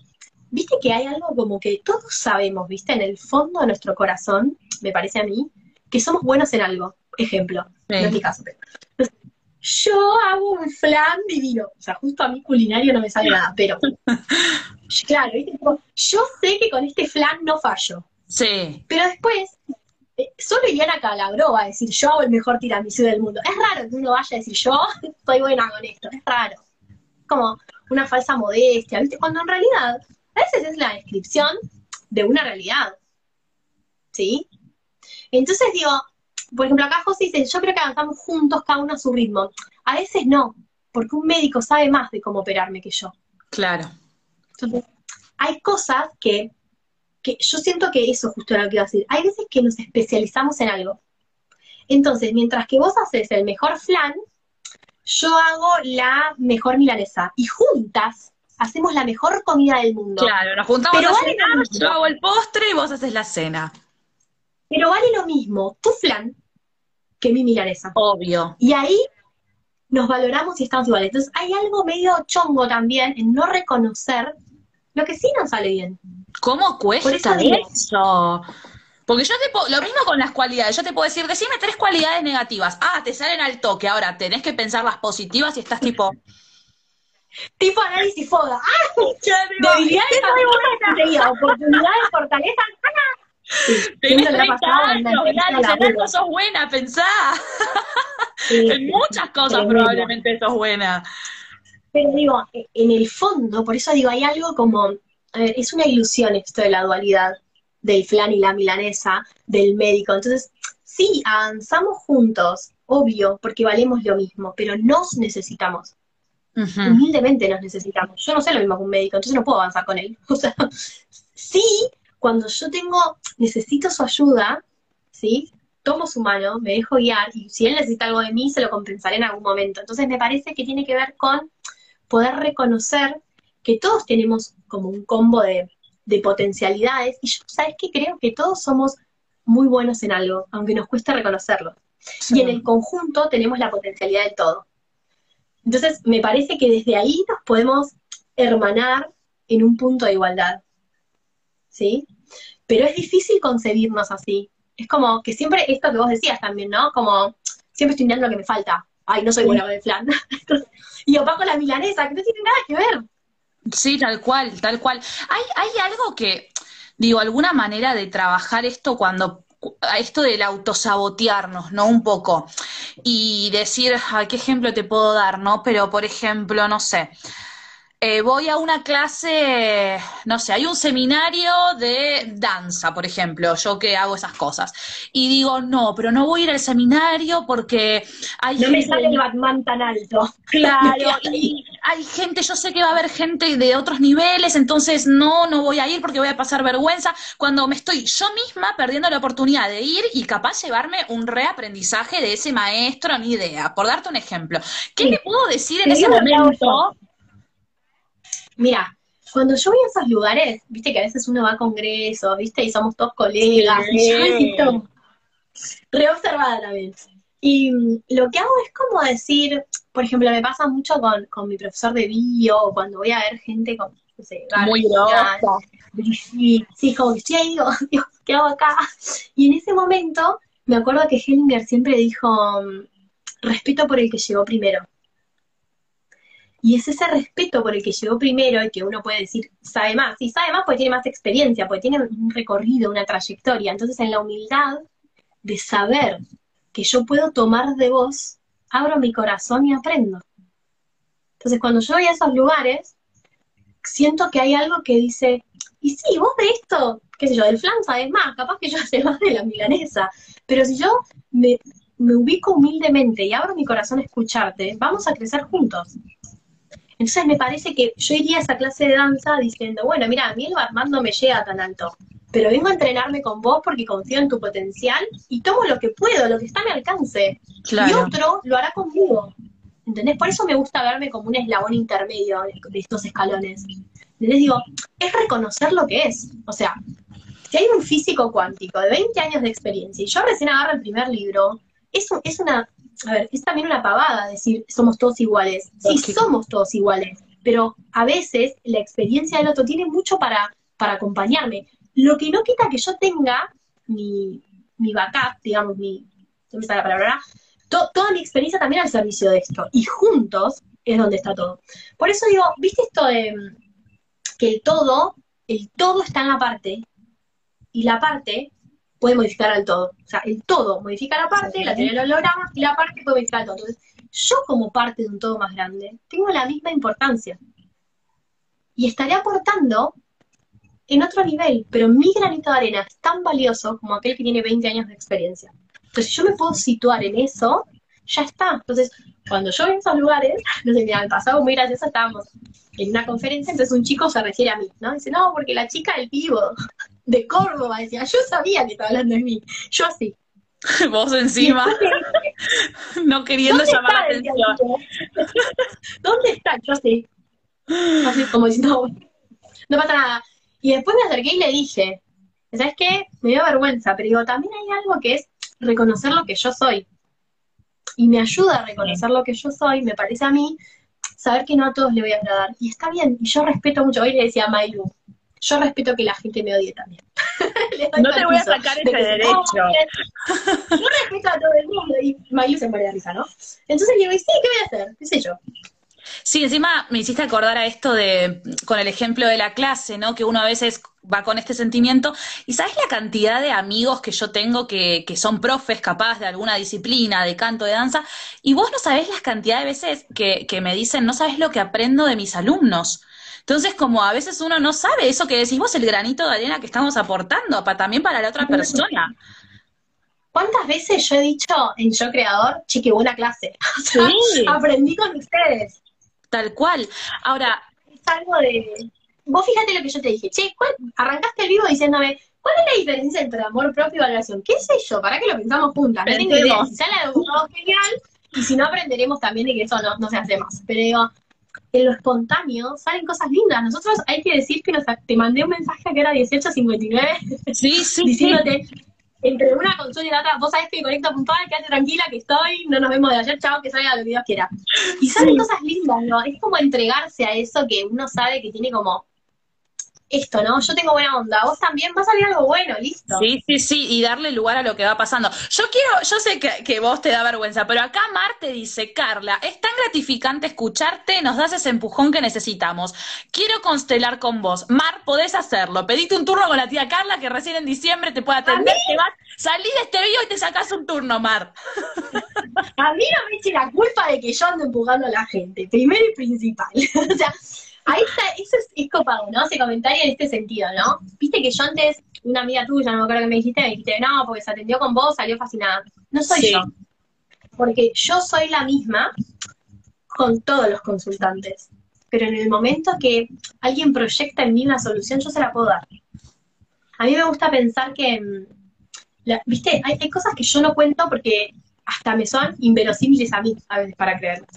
viste que hay algo como que todos sabemos, viste, en el fondo de nuestro corazón, me parece a mí, que somos buenos en algo. Ejemplo, sí. No es mi caso. Pero yo hago un flan divino. O sea, justo a mí culinario no me sale nada, pero... Claro, ¿viste? Yo sé que con este flan no fallo. Sí. Pero después, solo Liliana Calabro va a decir, yo hago el mejor tiramisú del mundo. Es raro que uno vaya a decir, yo soy buena con esto. Es raro. Como una falsa modestia, ¿viste? Cuando en realidad, a veces es la descripción de una realidad. ¿Sí? Entonces digo, por ejemplo, acá José dice, yo creo que avanzamos juntos cada uno a su ritmo. A veces no, porque un médico sabe más de cómo operarme que yo. Claro. Entonces, hay cosas que, que yo siento que eso justo era lo que iba a decir. Hay veces que nos especializamos en algo. Entonces, mientras que vos haces el mejor flan, yo hago la mejor milanesa. Y juntas hacemos la mejor comida del mundo. Claro, nos juntamos a cenar, yo hago el postre y vos haces la cena. Pero vale lo mismo tu flan que mi milanesa. Obvio. Y ahí nos valoramos y estamos iguales. Entonces hay algo medio chongo también en no reconocer lo que sí nos sale bien. ¿Cómo cuesta Por eso, eso? Porque yo te puedo, lo mismo con las cualidades, yo te puedo decir, decime tres cualidades negativas. Ah, te salen al toque, ahora tenés que pensar las positivas y estás tipo... tipo análisis foda. ¡Ah! Debilidades, oportunidades, fortalezas. Sí, tenés treinta años, mirá, en eso sos buena, pensá. Sí, en muchas cosas tremendo. Probablemente sos buena. Pero digo, en el fondo, por eso digo, hay algo como, a ver, es una ilusión esto de la dualidad, del flan y la milanesa, del médico. Entonces, sí, avanzamos juntos, obvio, porque valemos lo mismo, pero nos necesitamos. Uh-huh. Humildemente nos necesitamos. Yo no sé lo mismo que un médico, entonces no puedo avanzar con él. O sea, sí... Cuando yo tengo, necesito su ayuda, ¿sí? Tomo su mano, me dejo guiar, y si él necesita algo de mí, se lo compensaré en algún momento. Entonces me parece que tiene que ver con poder reconocer que todos tenemos como un combo de, de potencialidades, y yo, ¿sabes qué? Creo que todos somos muy buenos en algo, aunque nos cueste reconocerlo. Sí. Y en el conjunto tenemos la potencialidad del todo. Entonces me parece que desde ahí nos podemos hermanar en un punto de igualdad. ¿Sí? Pero es difícil concebirnos así. Es como que siempre esto que vos decías también, ¿no? Como siempre estoy mirando lo que me falta. Ay, no soy buena con el flan. Y opaco la milanesa, que no tiene nada que ver. Sí, tal cual, tal cual. Hay, hay algo que, digo, alguna manera de trabajar esto cuando... esto del autosabotearnos, ¿no? Un poco. Y decir, ay, ¿qué ejemplo te puedo dar, no? Pero, por ejemplo, no sé... Eh, voy a una clase, no sé, hay un seminario de danza, por ejemplo, yo que hago esas cosas. Y digo, no, pero no voy a ir al seminario porque hay no gente... me sale el Batman tan alto. Claro, y hay gente, yo sé que va a haber gente de otros niveles, entonces no, no voy a ir porque voy a pasar vergüenza. Cuando me estoy yo misma perdiendo la oportunidad de ir y capaz llevarme un reaprendizaje de ese maestro, ni idea. Por darte un ejemplo. ¿Qué sí. le puedo decir en ese momento? Mira, cuando yo voy a esos lugares, viste que a veces uno va a congresos, viste, y somos todos colegas, sí, y yo me siento reobservada también. Y lo que hago es como decir, por ejemplo, me pasa mucho con, con mi profesor de bio, o cuando voy a ver gente con, no sé, muy loca. Sí, sí, como que estoy ahí, digo, Dios, ¿qué hago acá? Y en ese momento, me acuerdo que Hellinger siempre dijo, respeto por el que llegó primero. Y es ese respeto por el que llegó primero y que uno puede decir, sabe más. Y sabe más porque tiene más experiencia, porque tiene un recorrido, una trayectoria. Entonces, en la humildad de saber que yo puedo tomar de vos, abro mi corazón y aprendo. Entonces, cuando yo voy a esos lugares, siento que hay algo que dice, y sí, vos de esto, qué sé yo, del flan sabes más, capaz que yo sé más de la milanesa. Pero si yo me, me ubico humildemente y abro mi corazón a escucharte, vamos a crecer juntos. Entonces me parece que yo iría a esa clase de danza diciendo, bueno, mira, a mí el barman no me llega tan alto, pero vengo a entrenarme con vos porque confío en tu potencial y tomo lo que puedo, lo que está a mi alcance. Claro. Y otro lo hará conmigo. ¿Entendés? Por eso me gusta verme como un eslabón intermedio de estos escalones. Les digo, es reconocer lo que es. O sea, si hay un físico cuántico de veinte años de experiencia y yo recién agarro el primer libro, es, un, es una... A ver, es también una pavada decir somos todos iguales. Sí, okay. Somos todos iguales, pero a veces la experiencia del otro tiene mucho para, para acompañarme. Lo que no quita que yo tenga mi, mi backup, digamos, mi, no me sale la palabra, to, toda mi experiencia también al servicio de esto. Y juntos es donde está todo. Por eso digo, ¿viste esto de que el todo, el todo está en la parte y la parte... puede modificar al todo. O sea, el todo modifica la parte, sí, la teoría lo logramos, y la parte puede modificar al todo. Entonces, yo como parte de un todo más grande, tengo la misma importancia. Y estaré aportando en otro nivel, pero mi granito de arena es tan valioso como aquel que tiene veinte años de experiencia. Entonces, si yo me puedo situar en eso, ya está. Entonces, cuando yo voy a esos lugares, no sé, mira, el pasado muy gracioso, estábamos en una conferencia, entonces un chico se refiere a mí, ¿no? Dice, no, porque la chica del vivo de Córdoba, decía, yo sabía que estaba hablando de mí. Yo así. Vos encima, dije, no queriendo llamar la atención. ¿Dónde está? Yo así. Así como diciendo, no pasa nada. Y después me acerqué y le dije, ¿sabes qué? Me dio vergüenza, pero digo, también hay algo que es reconocer lo que yo soy. Y me ayuda a reconocer lo que yo soy, me parece a mí, saber que no a todos le voy a agradar. Y está bien, y yo respeto mucho. Hoy le decía a Maylu, yo respeto que la gente me odie también. No te voy a sacar ese derecho. No respeto a todo el mundo. Y Maylu se muere de risa, ¿no? Entonces le digo, ¿y sí? ¿Qué voy a hacer? ¿Qué sé yo? Sí, encima me hiciste acordar a esto de, con el ejemplo de la clase, ¿no? Que uno a veces va con este sentimiento. ¿Y sabes la cantidad de amigos que yo tengo que, que son profes capaz de alguna disciplina, de canto, de danza? Y vos no sabés la cantidad de veces que, que me dicen, no sabés lo que aprendo de mis alumnos. Entonces, como a veces uno no sabe eso que decís vos, el granito de arena que estamos aportando, pa, también para la otra persona. ¿Cuántas veces yo he dicho en Yo Creador, chiqui, buena clase? O sea, sí. Aprendí con ustedes. Tal cual. Ahora, es algo de... Vos fíjate lo que yo te dije. Che, ¿cuál... arrancaste el vivo diciéndome, ¿cuál es la diferencia entre amor propio y valoración? ¿Qué sé yo? ¿Para que lo pensamos juntas? No tengo idea. Si sale algo genial, y si no aprenderemos también de que eso no, no se hace más. Pero digo, en lo espontáneo salen cosas lindas. Nosotros hay que decir que nos, te mandé un mensaje que era dieciocho cincuenta y nueve. Sí, sí, diciéndote, sí. Entre una consulta y la otra, vos sabés que conecto puntual, quédate tranquila que estoy, no nos vemos de ayer, chao, que salga lo que Dios quiera. Y salen sí. Cosas lindas, ¿no? Es como entregarse a eso que uno sabe que tiene como esto, ¿no? Yo tengo buena onda, vos también, va a salir algo bueno, listo. Sí, sí, sí, y darle lugar a lo que va pasando. Yo quiero, yo sé que, que vos te da vergüenza, pero acá Mar te dice, Carla, es tan gratificante escucharte, nos das ese empujón que necesitamos. Quiero constelar con vos. Mar, podés hacerlo. Pediste un turno con la tía Carla, que recién en diciembre te puede atender. Te vas, salí de este video y te sacás un turno, Mar. A mí no me eche la culpa de que yo ando empujando a la gente, primero y principal. O sea... Ahí está, eso es, es copado, ¿no? Ese comentario en este sentido, ¿no? Viste que yo antes, una amiga tuya, no me acuerdo que me dijiste, me dijiste, no, porque se atendió con vos, salió fascinada. No soy sí. Yo. Porque yo soy la misma con todos los consultantes. Pero en el momento que alguien proyecta en mí una solución, yo se la puedo dar. A mí me gusta pensar que, la, viste, hay, hay cosas que yo no cuento porque hasta me son inverosímiles a mí, a veces, para creerlas.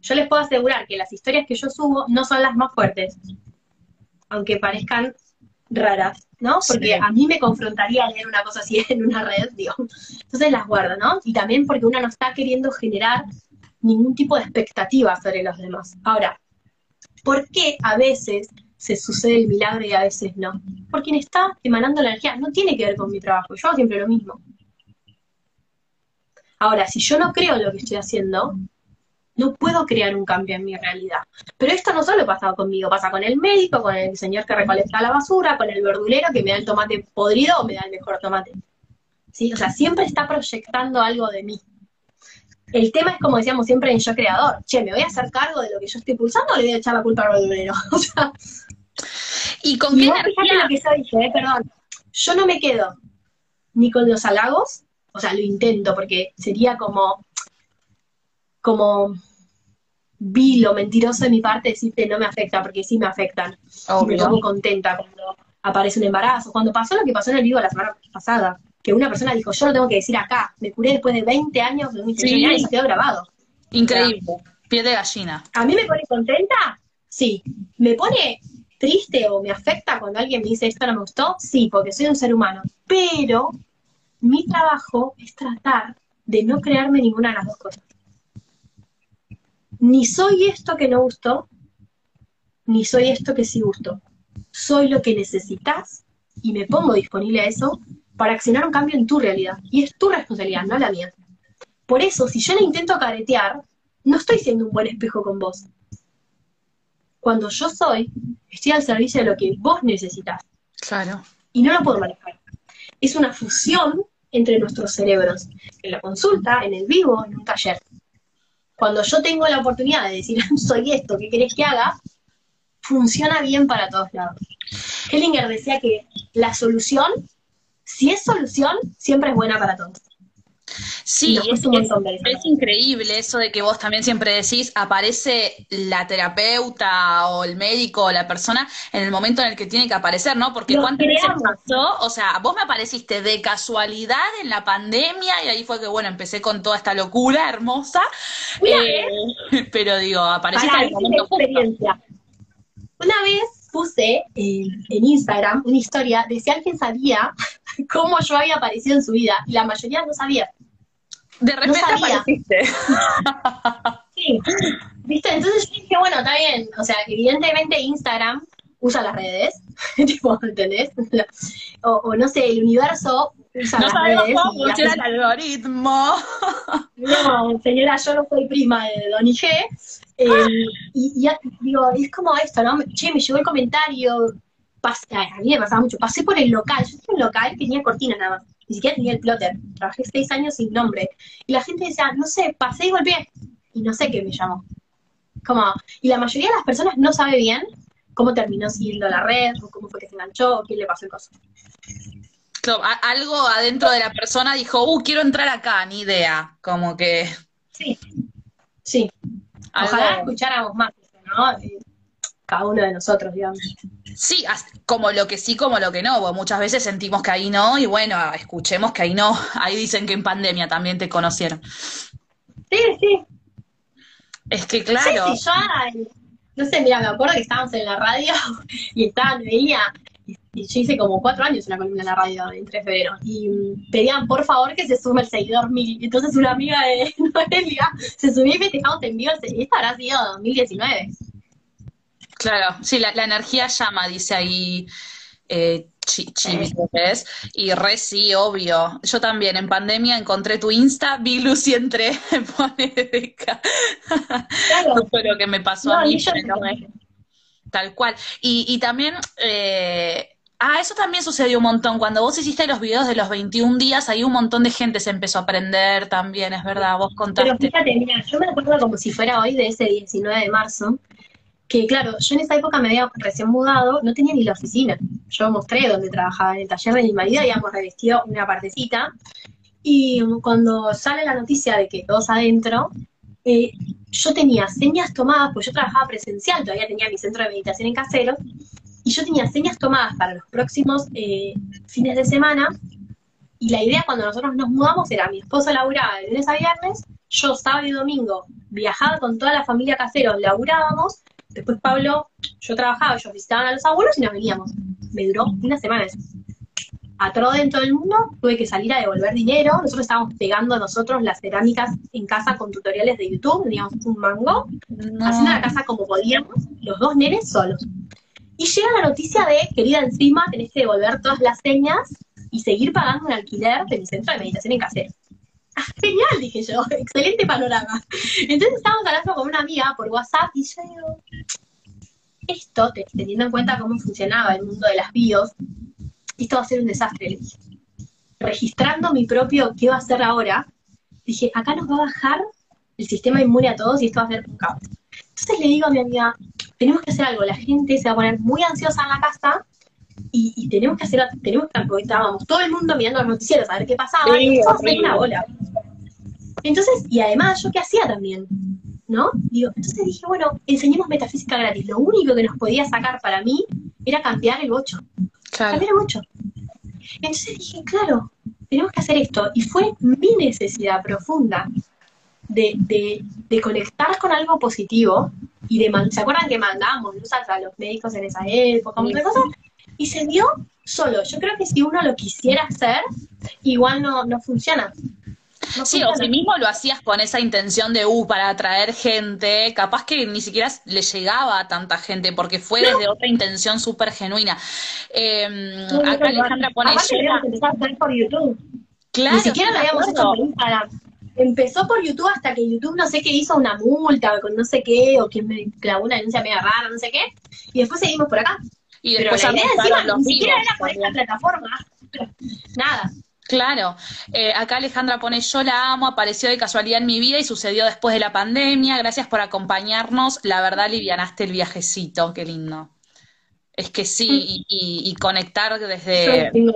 Yo les puedo asegurar que las historias que yo subo no son las más fuertes, aunque parezcan raras, ¿no? Porque sí. A mí me confrontaría leer una cosa así en una red, digo. Entonces las guardo, ¿no? Y también porque uno no está queriendo generar ningún tipo de expectativa sobre los demás. Ahora, ¿por qué a veces se sucede el milagro y a veces no? Porque quien está emanando la energía no tiene que ver con mi trabajo, yo hago siempre lo mismo. Ahora, si yo no creo en lo que estoy haciendo... No puedo crear un cambio en mi realidad. Pero esto no solo pasa conmigo, pasa con el médico, con el señor que recolecta la basura, con el verdulero que me da el tomate podrido o me da el mejor tomate. ¿Sí? O sea, siempre está proyectando algo de mí. El tema es como decíamos siempre en Yo Creador. Che, ¿me voy a hacer cargo de lo que yo estoy pulsando o le voy a echar la culpa al verdulero? O sea, ¿y con qué energía? Lo que yo dije, eh, perdón. Yo no me quedo ni con los halagos, o sea, lo intento porque sería como... como vi lo mentiroso de mi parte decirte no me afecta, porque sí me afectan. Obvio. Me pongo contenta cuando aparece un embarazo, cuando pasó lo que pasó en el vivo la semana pasada, que una persona dijo, yo lo tengo que decir acá, me curé después de veinte años de mi sesión, y se quedó grabado. Increíble, o sea, pie de gallina. ¿A mí me pone contenta? Sí. ¿Me pone triste o me afecta cuando alguien me dice esto no me gustó? Sí, porque soy un ser humano. Pero mi trabajo es tratar de no crearme ninguna de las dos cosas. Ni soy esto que no gustó, ni soy esto que sí gustó. Soy lo que necesitas y me pongo disponible a eso para accionar un cambio en tu realidad. Y es tu responsabilidad, no la mía. Por eso, si yo le intento caretear, no estoy siendo un buen espejo con vos. Cuando yo soy, estoy al servicio de lo que vos necesitas. Claro. Y no lo puedo manejar. Es una fusión entre nuestros cerebros. En la consulta, en el vivo, en un taller. Cuando yo tengo la oportunidad de decir, soy esto, ¿qué querés que haga? Funciona bien para todos lados. Hellinger decía que la solución, si es solución, siempre es buena para todos. Sí, es, es, es increíble eso de que vos también siempre decís, aparece la terapeuta o el médico o la persona en el momento en el que tiene que aparecer, ¿no? Porque cuántas veces pasó, o sea, vos me apareciste de casualidad en la pandemia y ahí fue que, bueno, empecé con toda esta locura hermosa, eh, pero digo, apareciste en el momento justo. Una vez puse eh, en Instagram una historia de si alguien sabía cómo yo había aparecido en su vida, y la mayoría no sabía. De repente no sabía. Apareciste. Sí, ¿viste? Entonces yo dije, bueno, está bien, o sea, evidentemente Instagram usa las redes, tipo, ¿entendés? O, o no sé, el universo usa no las redes. No sabemos cómo funciona el algoritmo. No, señora, yo no soy prima de Donny G. Eh, y ya, digo, es como esto, ¿no? Che, me llegó el comentario, pasé, a mí me pasaba mucho, pasé por el local, yo tenía un local que tenía cortinas nada más, ni siquiera tenía el plotter, trabajé seis años sin nombre, y la gente decía, no sé, pasé y golpeé, y no sé qué me llamó. Como, y la mayoría de las personas no sabe bien cómo terminó siguiendo la red, o cómo fue que se enganchó, o quién le pasó el coso. No, algo adentro de la persona dijo, uh, quiero entrar acá, ni idea, como que... Sí, sí. Ojalá escucháramos más, ¿no? Cada uno de nosotros, digamos. Sí, como lo que sí, como lo que no. Muchas veces sentimos que ahí no, y bueno, escuchemos que ahí no. Ahí dicen que en pandemia también te conocieron. Sí, sí. Es que claro. Sí, sí, yo, ay, no sé, mira, me acuerdo que estábamos en la radio y estaba Noelia, y yo hice como cuatro años una columna en la radio en tres de febrero, y pedían por favor que se sume el seguidor mil, entonces una amiga de Noelia se subió y festejamos en vivo, y esta habrá sido dos mil diecinueve. Claro, sí, la, la energía llama, dice ahí eh, Chibi, ¿ves? Y re sí, obvio. Yo también en pandemia encontré tu Insta, vi Luz y entré. Claro. No fue lo que me pasó no, a mí. Yo pero no me... Tal cual. Y, y también... Eh... Ah, eso también sucedió un montón. Cuando vos hiciste los videos de los veintiún días, ahí un montón de gente se empezó a aprender también, es verdad, vos contaste. Pero fíjate, mira, yo me acuerdo como si fuera hoy de ese diecinueve de marzo, que claro, yo en esa época me había recién mudado, no tenía ni la oficina. Yo mostré donde trabajaba, en el taller de mi marido, habíamos revestido una partecita, y cuando sale la noticia de que todos adentro, eh, yo tenía señas tomadas, pues yo trabajaba presencial, todavía tenía mi centro de meditación en Caseros, y yo tenía señas tomadas para los próximos eh, fines de semana, y la idea cuando nosotros nos mudamos era, mi esposo laburaba de lunes a viernes, yo sábado y domingo viajaba con toda la familia Caseros, laburábamos, después Pablo, yo trabajaba, ellos visitaban a los abuelos y nos veníamos. Me duró una semana eso. A todo dentro del mundo, tuve que salir a devolver dinero, nosotros estábamos pegando nosotros las cerámicas en casa con tutoriales de YouTube, teníamos un mango, no. haciendo la casa como podíamos, los dos nenes solos. Y llega la noticia de, querida, encima tenés que devolver todas las señas y seguir pagando un alquiler de mi centro de meditación en Caseros. Ah, genial, dije yo, excelente panorama. Entonces estábamos hablando con una amiga por WhatsApp y yo digo, esto, teniendo en cuenta cómo funcionaba el mundo de las bios, esto va a ser un desastre, le dije. Registrando mi propio qué va a hacer ahora, dije, acá nos va a bajar el sistema inmune a todos y esto va a ser un caos. Entonces le digo a mi amiga, tenemos que hacer algo, la gente se va a poner muy ansiosa en la casa y, y tenemos que hacer, tenemos que, porque estábamos todo el mundo mirando los noticieros a ver qué pasaba, sí, y esto va a ser una bola. Entonces, y además, ¿yo qué hacía también? ¿No? Digo, entonces dije, bueno, enseñemos metafísica gratis, lo único que nos podía sacar para mí era cambiar el bocho. Claro. Cambiar el bocho. Entonces dije, claro, tenemos que hacer esto, y fue mi necesidad profunda De, de, de conectar con algo positivo y de man, ¿se acuerdan que mandábamos luz a los médicos en esa época? Sí. Cosas, y se dio solo. Yo creo que si uno lo quisiera hacer, igual no, no funciona. No sí, funciona. O si mismo lo hacías con esa intención de, uh, para atraer gente, capaz que ni siquiera le llegaba a tanta gente, porque fue no. desde otra intención súper genuina. Eh, no, acá no, Alejandra no, pone... Aparte debemos empezar a hacer por YouTube. Claro, ni siquiera lo habíamos hecho por Instagram. Empezó por YouTube hasta que YouTube no sé qué hizo una multa o con no sé qué, o que me clavó una denuncia media rara, no sé qué, y después seguimos por acá. Y después pero la idea encima ni videos, siquiera era por esta plataforma. Nada. Claro. Eh, acá Alejandra pone, yo la amo, apareció de casualidad en mi vida y sucedió después de la pandemia, gracias por acompañarnos, la verdad alivianaste el viajecito, qué lindo. Es que sí, y, y, y conectar desde... Yo,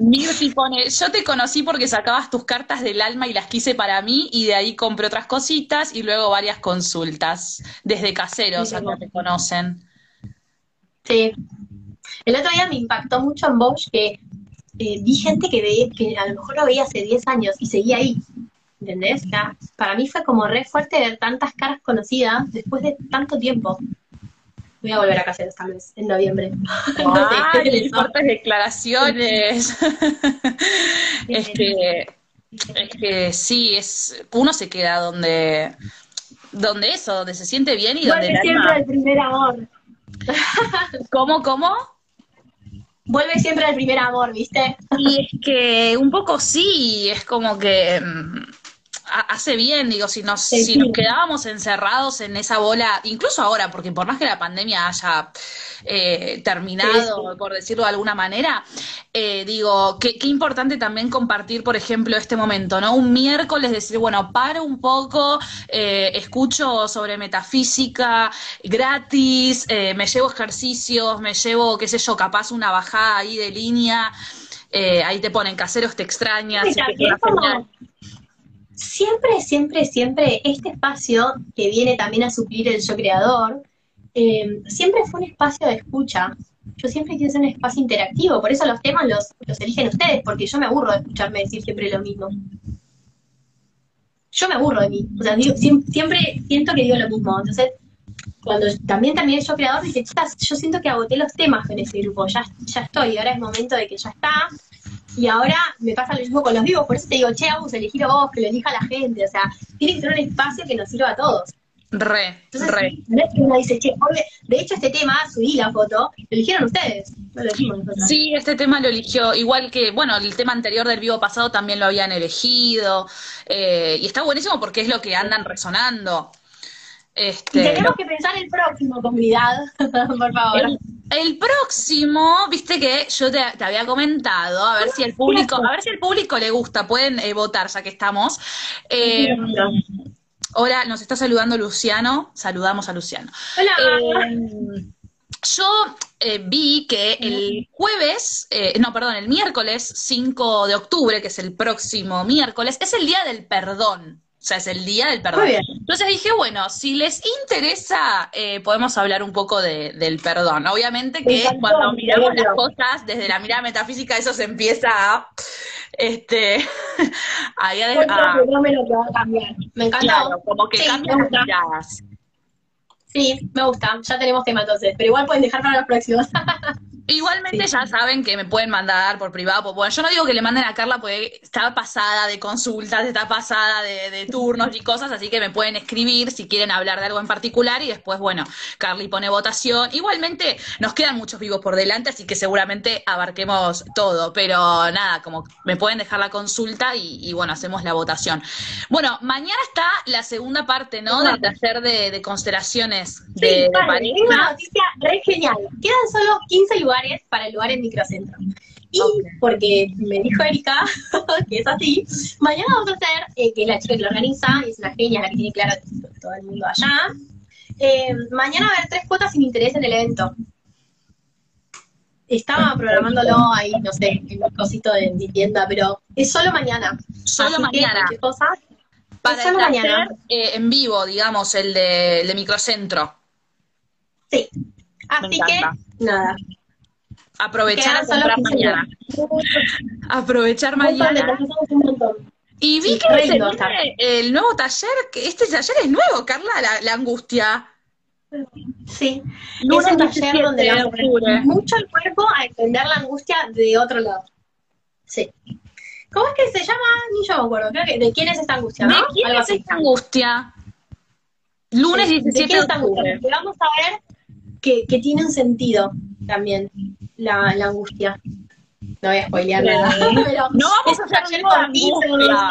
Mirti pone, yo te conocí porque sacabas tus cartas del alma y las quise para mí, y de ahí compré otras cositas y luego varias consultas. Desde caseros, sí, acá te conocen. Sí. El otro día me impactó mucho en Bosch que eh, vi gente que, veía, que a lo mejor lo veía hace diez años y seguía ahí. ¿Entendés? O sea, para mí fue como re fuerte ver tantas caras conocidas después de tanto tiempo. Voy a volver a Caseros tal vez, en noviembre. ¡Ay, fuertes declaraciones! es, que, es que sí, es uno se queda donde, donde eso, donde se siente bien y donde... Vuelve siempre al primer amor. ¿Cómo, cómo? Vuelve siempre al primer amor, ¿viste? Y es que un poco sí, es como que... hace bien, digo, si nos, sí, sí. si nos quedábamos encerrados en esa bola, incluso ahora, porque por más que la pandemia haya eh, terminado, sí, sí. por decirlo de alguna manera, eh, digo, qué importante también compartir, por ejemplo, este momento, ¿no? Un miércoles decir, bueno, paro un poco, eh, escucho sobre metafísica gratis, eh, me llevo ejercicios, me llevo, qué sé yo, capaz una bajada ahí de línea, eh, ahí te ponen Caseros te extrañas. Sí, Siempre, siempre, siempre este espacio que viene también a suplir el Yo Creador, eh, siempre fue un espacio de escucha. Yo siempre quise hacer un espacio interactivo, por eso los temas los, los eligen ustedes, porque yo me aburro de escucharme decir siempre lo mismo. Yo me aburro de mí, o sea, digo, siempre, siempre siento que digo lo mismo. Entonces, cuando también también el Yo Creador, dije, chicas, yo siento que agoté los temas con ese grupo, ya, ya estoy, ahora es momento de que ya está. Y ahora me pasa lo mismo con los vivos, por eso te digo, che, Agus, elegir a vos, que lo elija la gente, o sea, tiene que tener un espacio que nos sirva a todos. Re, Entonces, re. Uno dice, che, de hecho este tema, subí la foto, lo eligieron ustedes, no lo elegimos nosotros. Sí, este tema lo eligió, igual que, bueno, el tema anterior del vivo pasado también lo habían elegido, eh, y está buenísimo porque es lo que andan resonando. Este, y tenemos que pensar el próximo, comunidad, por favor. El, el próximo, viste que yo te, te había comentado, a ver si el público, a ver si el público le gusta, pueden eh, votar ya que estamos. Eh, ahora nos está saludando Luciano, saludamos a Luciano. Hola. Eh, yo eh, vi que el jueves, eh, no, perdón, el miércoles cinco de octubre, que es el próximo miércoles, es el Día del Perdón. O sea, es el Día del Perdón. Entonces dije, bueno, si les interesa, eh, podemos hablar un poco de, del perdón. Obviamente que encantó, cuando miramos las cosas desde la mirada metafísica, eso se empieza a... Este, a, a, a fenómeno que va a cambiar. Me encanta. Claro, como que sí, cambian las miradas. Sí, me gusta. Ya tenemos tema entonces. Pero igual pueden dejar para los próximos. Igualmente sí. Ya saben que me pueden mandar por privado. Bueno, yo no digo que le manden a Carla porque está pasada de consultas, está pasada de, de turnos y cosas, así que me pueden escribir si quieren hablar de algo en particular y después, bueno, Carly pone votación. Igualmente nos quedan muchos vivos por delante, así que seguramente abarquemos todo, pero nada, como me pueden dejar la consulta y, y bueno, hacemos la votación. Bueno, mañana está la segunda parte, ¿no? Del taller de, de constelaciones de, sí, de París. Es una noticia re genial. Quedan solo quince lugares para el lugar en microcentro. Y okay. porque me dijo Erika, que es así, mañana vamos a hacer, eh, que es la chica que lo organiza, y es una genia la que tiene claro todo el mundo allá, eh, mañana va a haber tres cuotas sin interés en el evento. Estaba programándolo ahí, no sé, en un cosito de mi tienda, pero es solo mañana. Solo así mañana. Que, ¿qué cosa? Para es solo el mañana. Hacer, eh, en vivo, digamos, el de, el de microcentro. Sí. Así que, nada. Aprovechar a mañana. Aprovechar mañana. Y vi sí, que se viene el nuevo taller, que este taller es nuevo, Carla, la, la angustia. Sí, no es un taller donde le ocurre mucho el cuerpo a entender la angustia de otro lado. Sí. ¿Cómo es que se llama? Ni yo me acuerdo. Creo que, ¿de quién es esta angustia? ¿De ¿no? quién Algo es así. Esta angustia? Lunes sí, diecisiete de octubre. Vamos a ver que, que tiene un sentido también. La, la angustia. No voy a spoilear nada. Pero no vamos a hacer una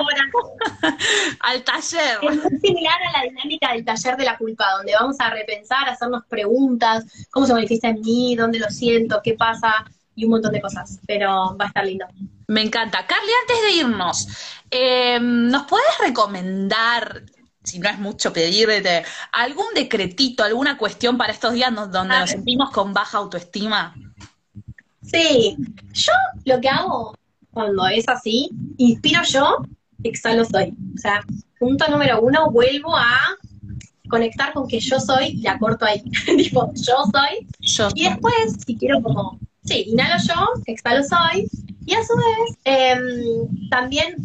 al taller. Es muy similar a la dinámica del taller de la culpa, donde vamos a repensar, hacernos preguntas, cómo se manifiesta en mí, dónde lo siento, qué pasa, y un montón de cosas. Pero va a estar lindo. Me encanta. Carly, antes de irnos, eh, ¿nos puedes recomendar si no es mucho pedirte, algún decretito, alguna cuestión para estos días nos, donde ah, nos sentimos con baja autoestima. Sí, yo lo que hago cuando es así, inspiro yo, exhalo soy. O sea, punto número uno, vuelvo a conectar con que yo soy y la corto ahí. Tipo, yo soy. Yo. Y después, si quiero como, sí, inhalo yo, exhalo soy. Y a su vez, eh, también,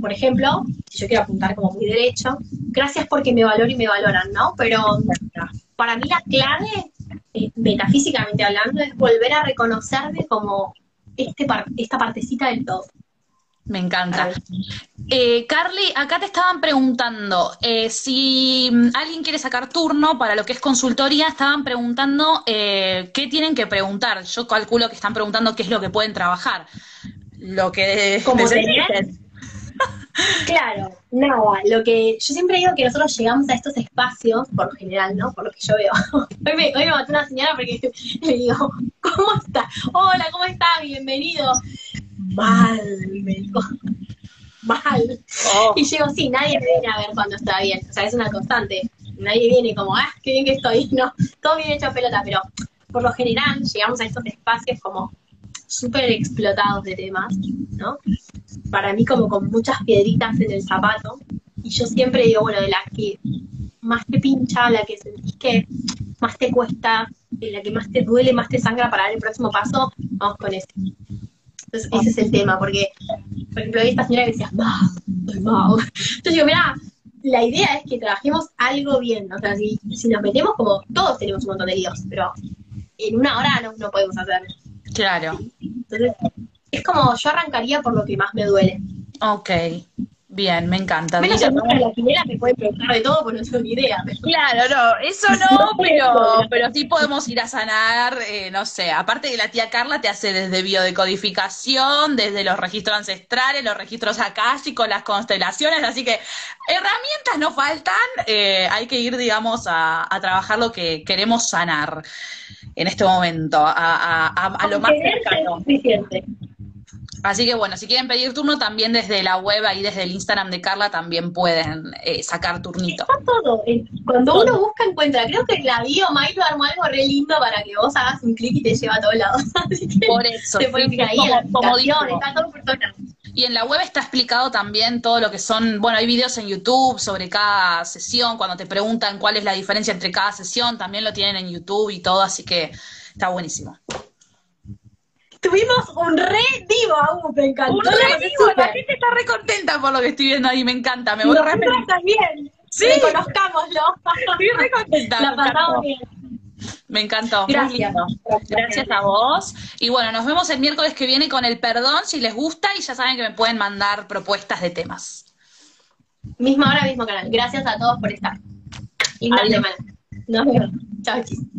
por ejemplo, si yo quiero apuntar como muy derecho, gracias porque me valoro y me valoran, ¿no? Pero para mí la clave, eh, metafísicamente hablando, es volver a reconocerme como este par esta partecita del todo. Me encanta. Eh, Carly, acá te estaban preguntando, eh, si alguien quiere sacar turno para lo que es consultoría, estaban preguntando eh, qué tienen que preguntar. Yo calculo que están preguntando qué es lo que pueden trabajar. Lo que... ¿Cómo tenían? Claro, nada, lo que yo siempre digo que nosotros llegamos a estos espacios, por lo general, ¿no? Por lo que yo veo. Hoy me, hoy me mató una señora porque le digo, ¿cómo está? Hola, ¿cómo está? Bienvenido. Mal, me dijo. Mal. Oh. Y llego, sí, nadie me viene a ver cuando está bien. O sea, es una constante. Nadie viene como, ah, qué bien que estoy. No, todo bien hecho a pelota, pero por lo general llegamos a estos espacios como súper explotados de temas, ¿no? Para mí como con muchas piedritas en el zapato. Y yo siempre digo, bueno, de las que más te pincha, la que sentís que más te cuesta, de la que más te duele, más te sangra para dar el próximo paso, vamos con eso. Entonces, ese es el tema, porque, por ejemplo, hay esta señora que decía, ¡Bah! ¡Bah! Yo digo, mirá, la idea es que trabajemos algo bien, o sea, si, si nos metemos como, todos tenemos un montón de líos, pero en una hora no, no podemos hacer. Claro. Entonces, es como, yo arrancaría por lo que más me duele. Ok, bien, me encanta. Menos en la quimera me puede preguntar de todo, porque no tengo ni idea. Pero... Claro, no, eso no, pero, pero sí podemos ir a sanar, eh, no sé, aparte que la tía Carla te hace desde biodecodificación, desde los registros ancestrales, los registros akáshicos, las constelaciones, así que herramientas no faltan, eh, hay que ir, digamos, a, a trabajar lo que queremos sanar en este momento, a, a, a, a lo más cercano. Así que bueno, si quieren pedir turno también desde la web y desde el Instagram de Carla también pueden eh, sacar turnito. Está todo. Cuando todo. Uno busca, encuentra. Creo que en la bio Maylu armó algo re lindo para que vos hagas un clic y te lleva a todos lados. Por eso. Te pones ahí en la aplicación, está todo por todas. Y en la web está explicado también todo lo que son, bueno, hay videos en YouTube sobre cada sesión, cuando te preguntan cuál es la diferencia entre cada sesión, también lo tienen en YouTube y todo, así que está buenísimo. Tuvimos un re divo, Agus, me encantó. Un re divo, la gente está re contenta por lo que estoy viendo ahí, me encanta, me voy re feliz. También, sí. Reconozcámoslo. Estoy re contenta. La pasamos bien. Me encantó. Gracias. Gracias. Gracias a vos. Y bueno, nos vemos el miércoles que viene con el perdón, si les gusta, y ya saben que me pueden mandar propuestas de temas. Misma hora, mismo canal. Gracias a todos por estar. Y nos vemos. Chao, chicos.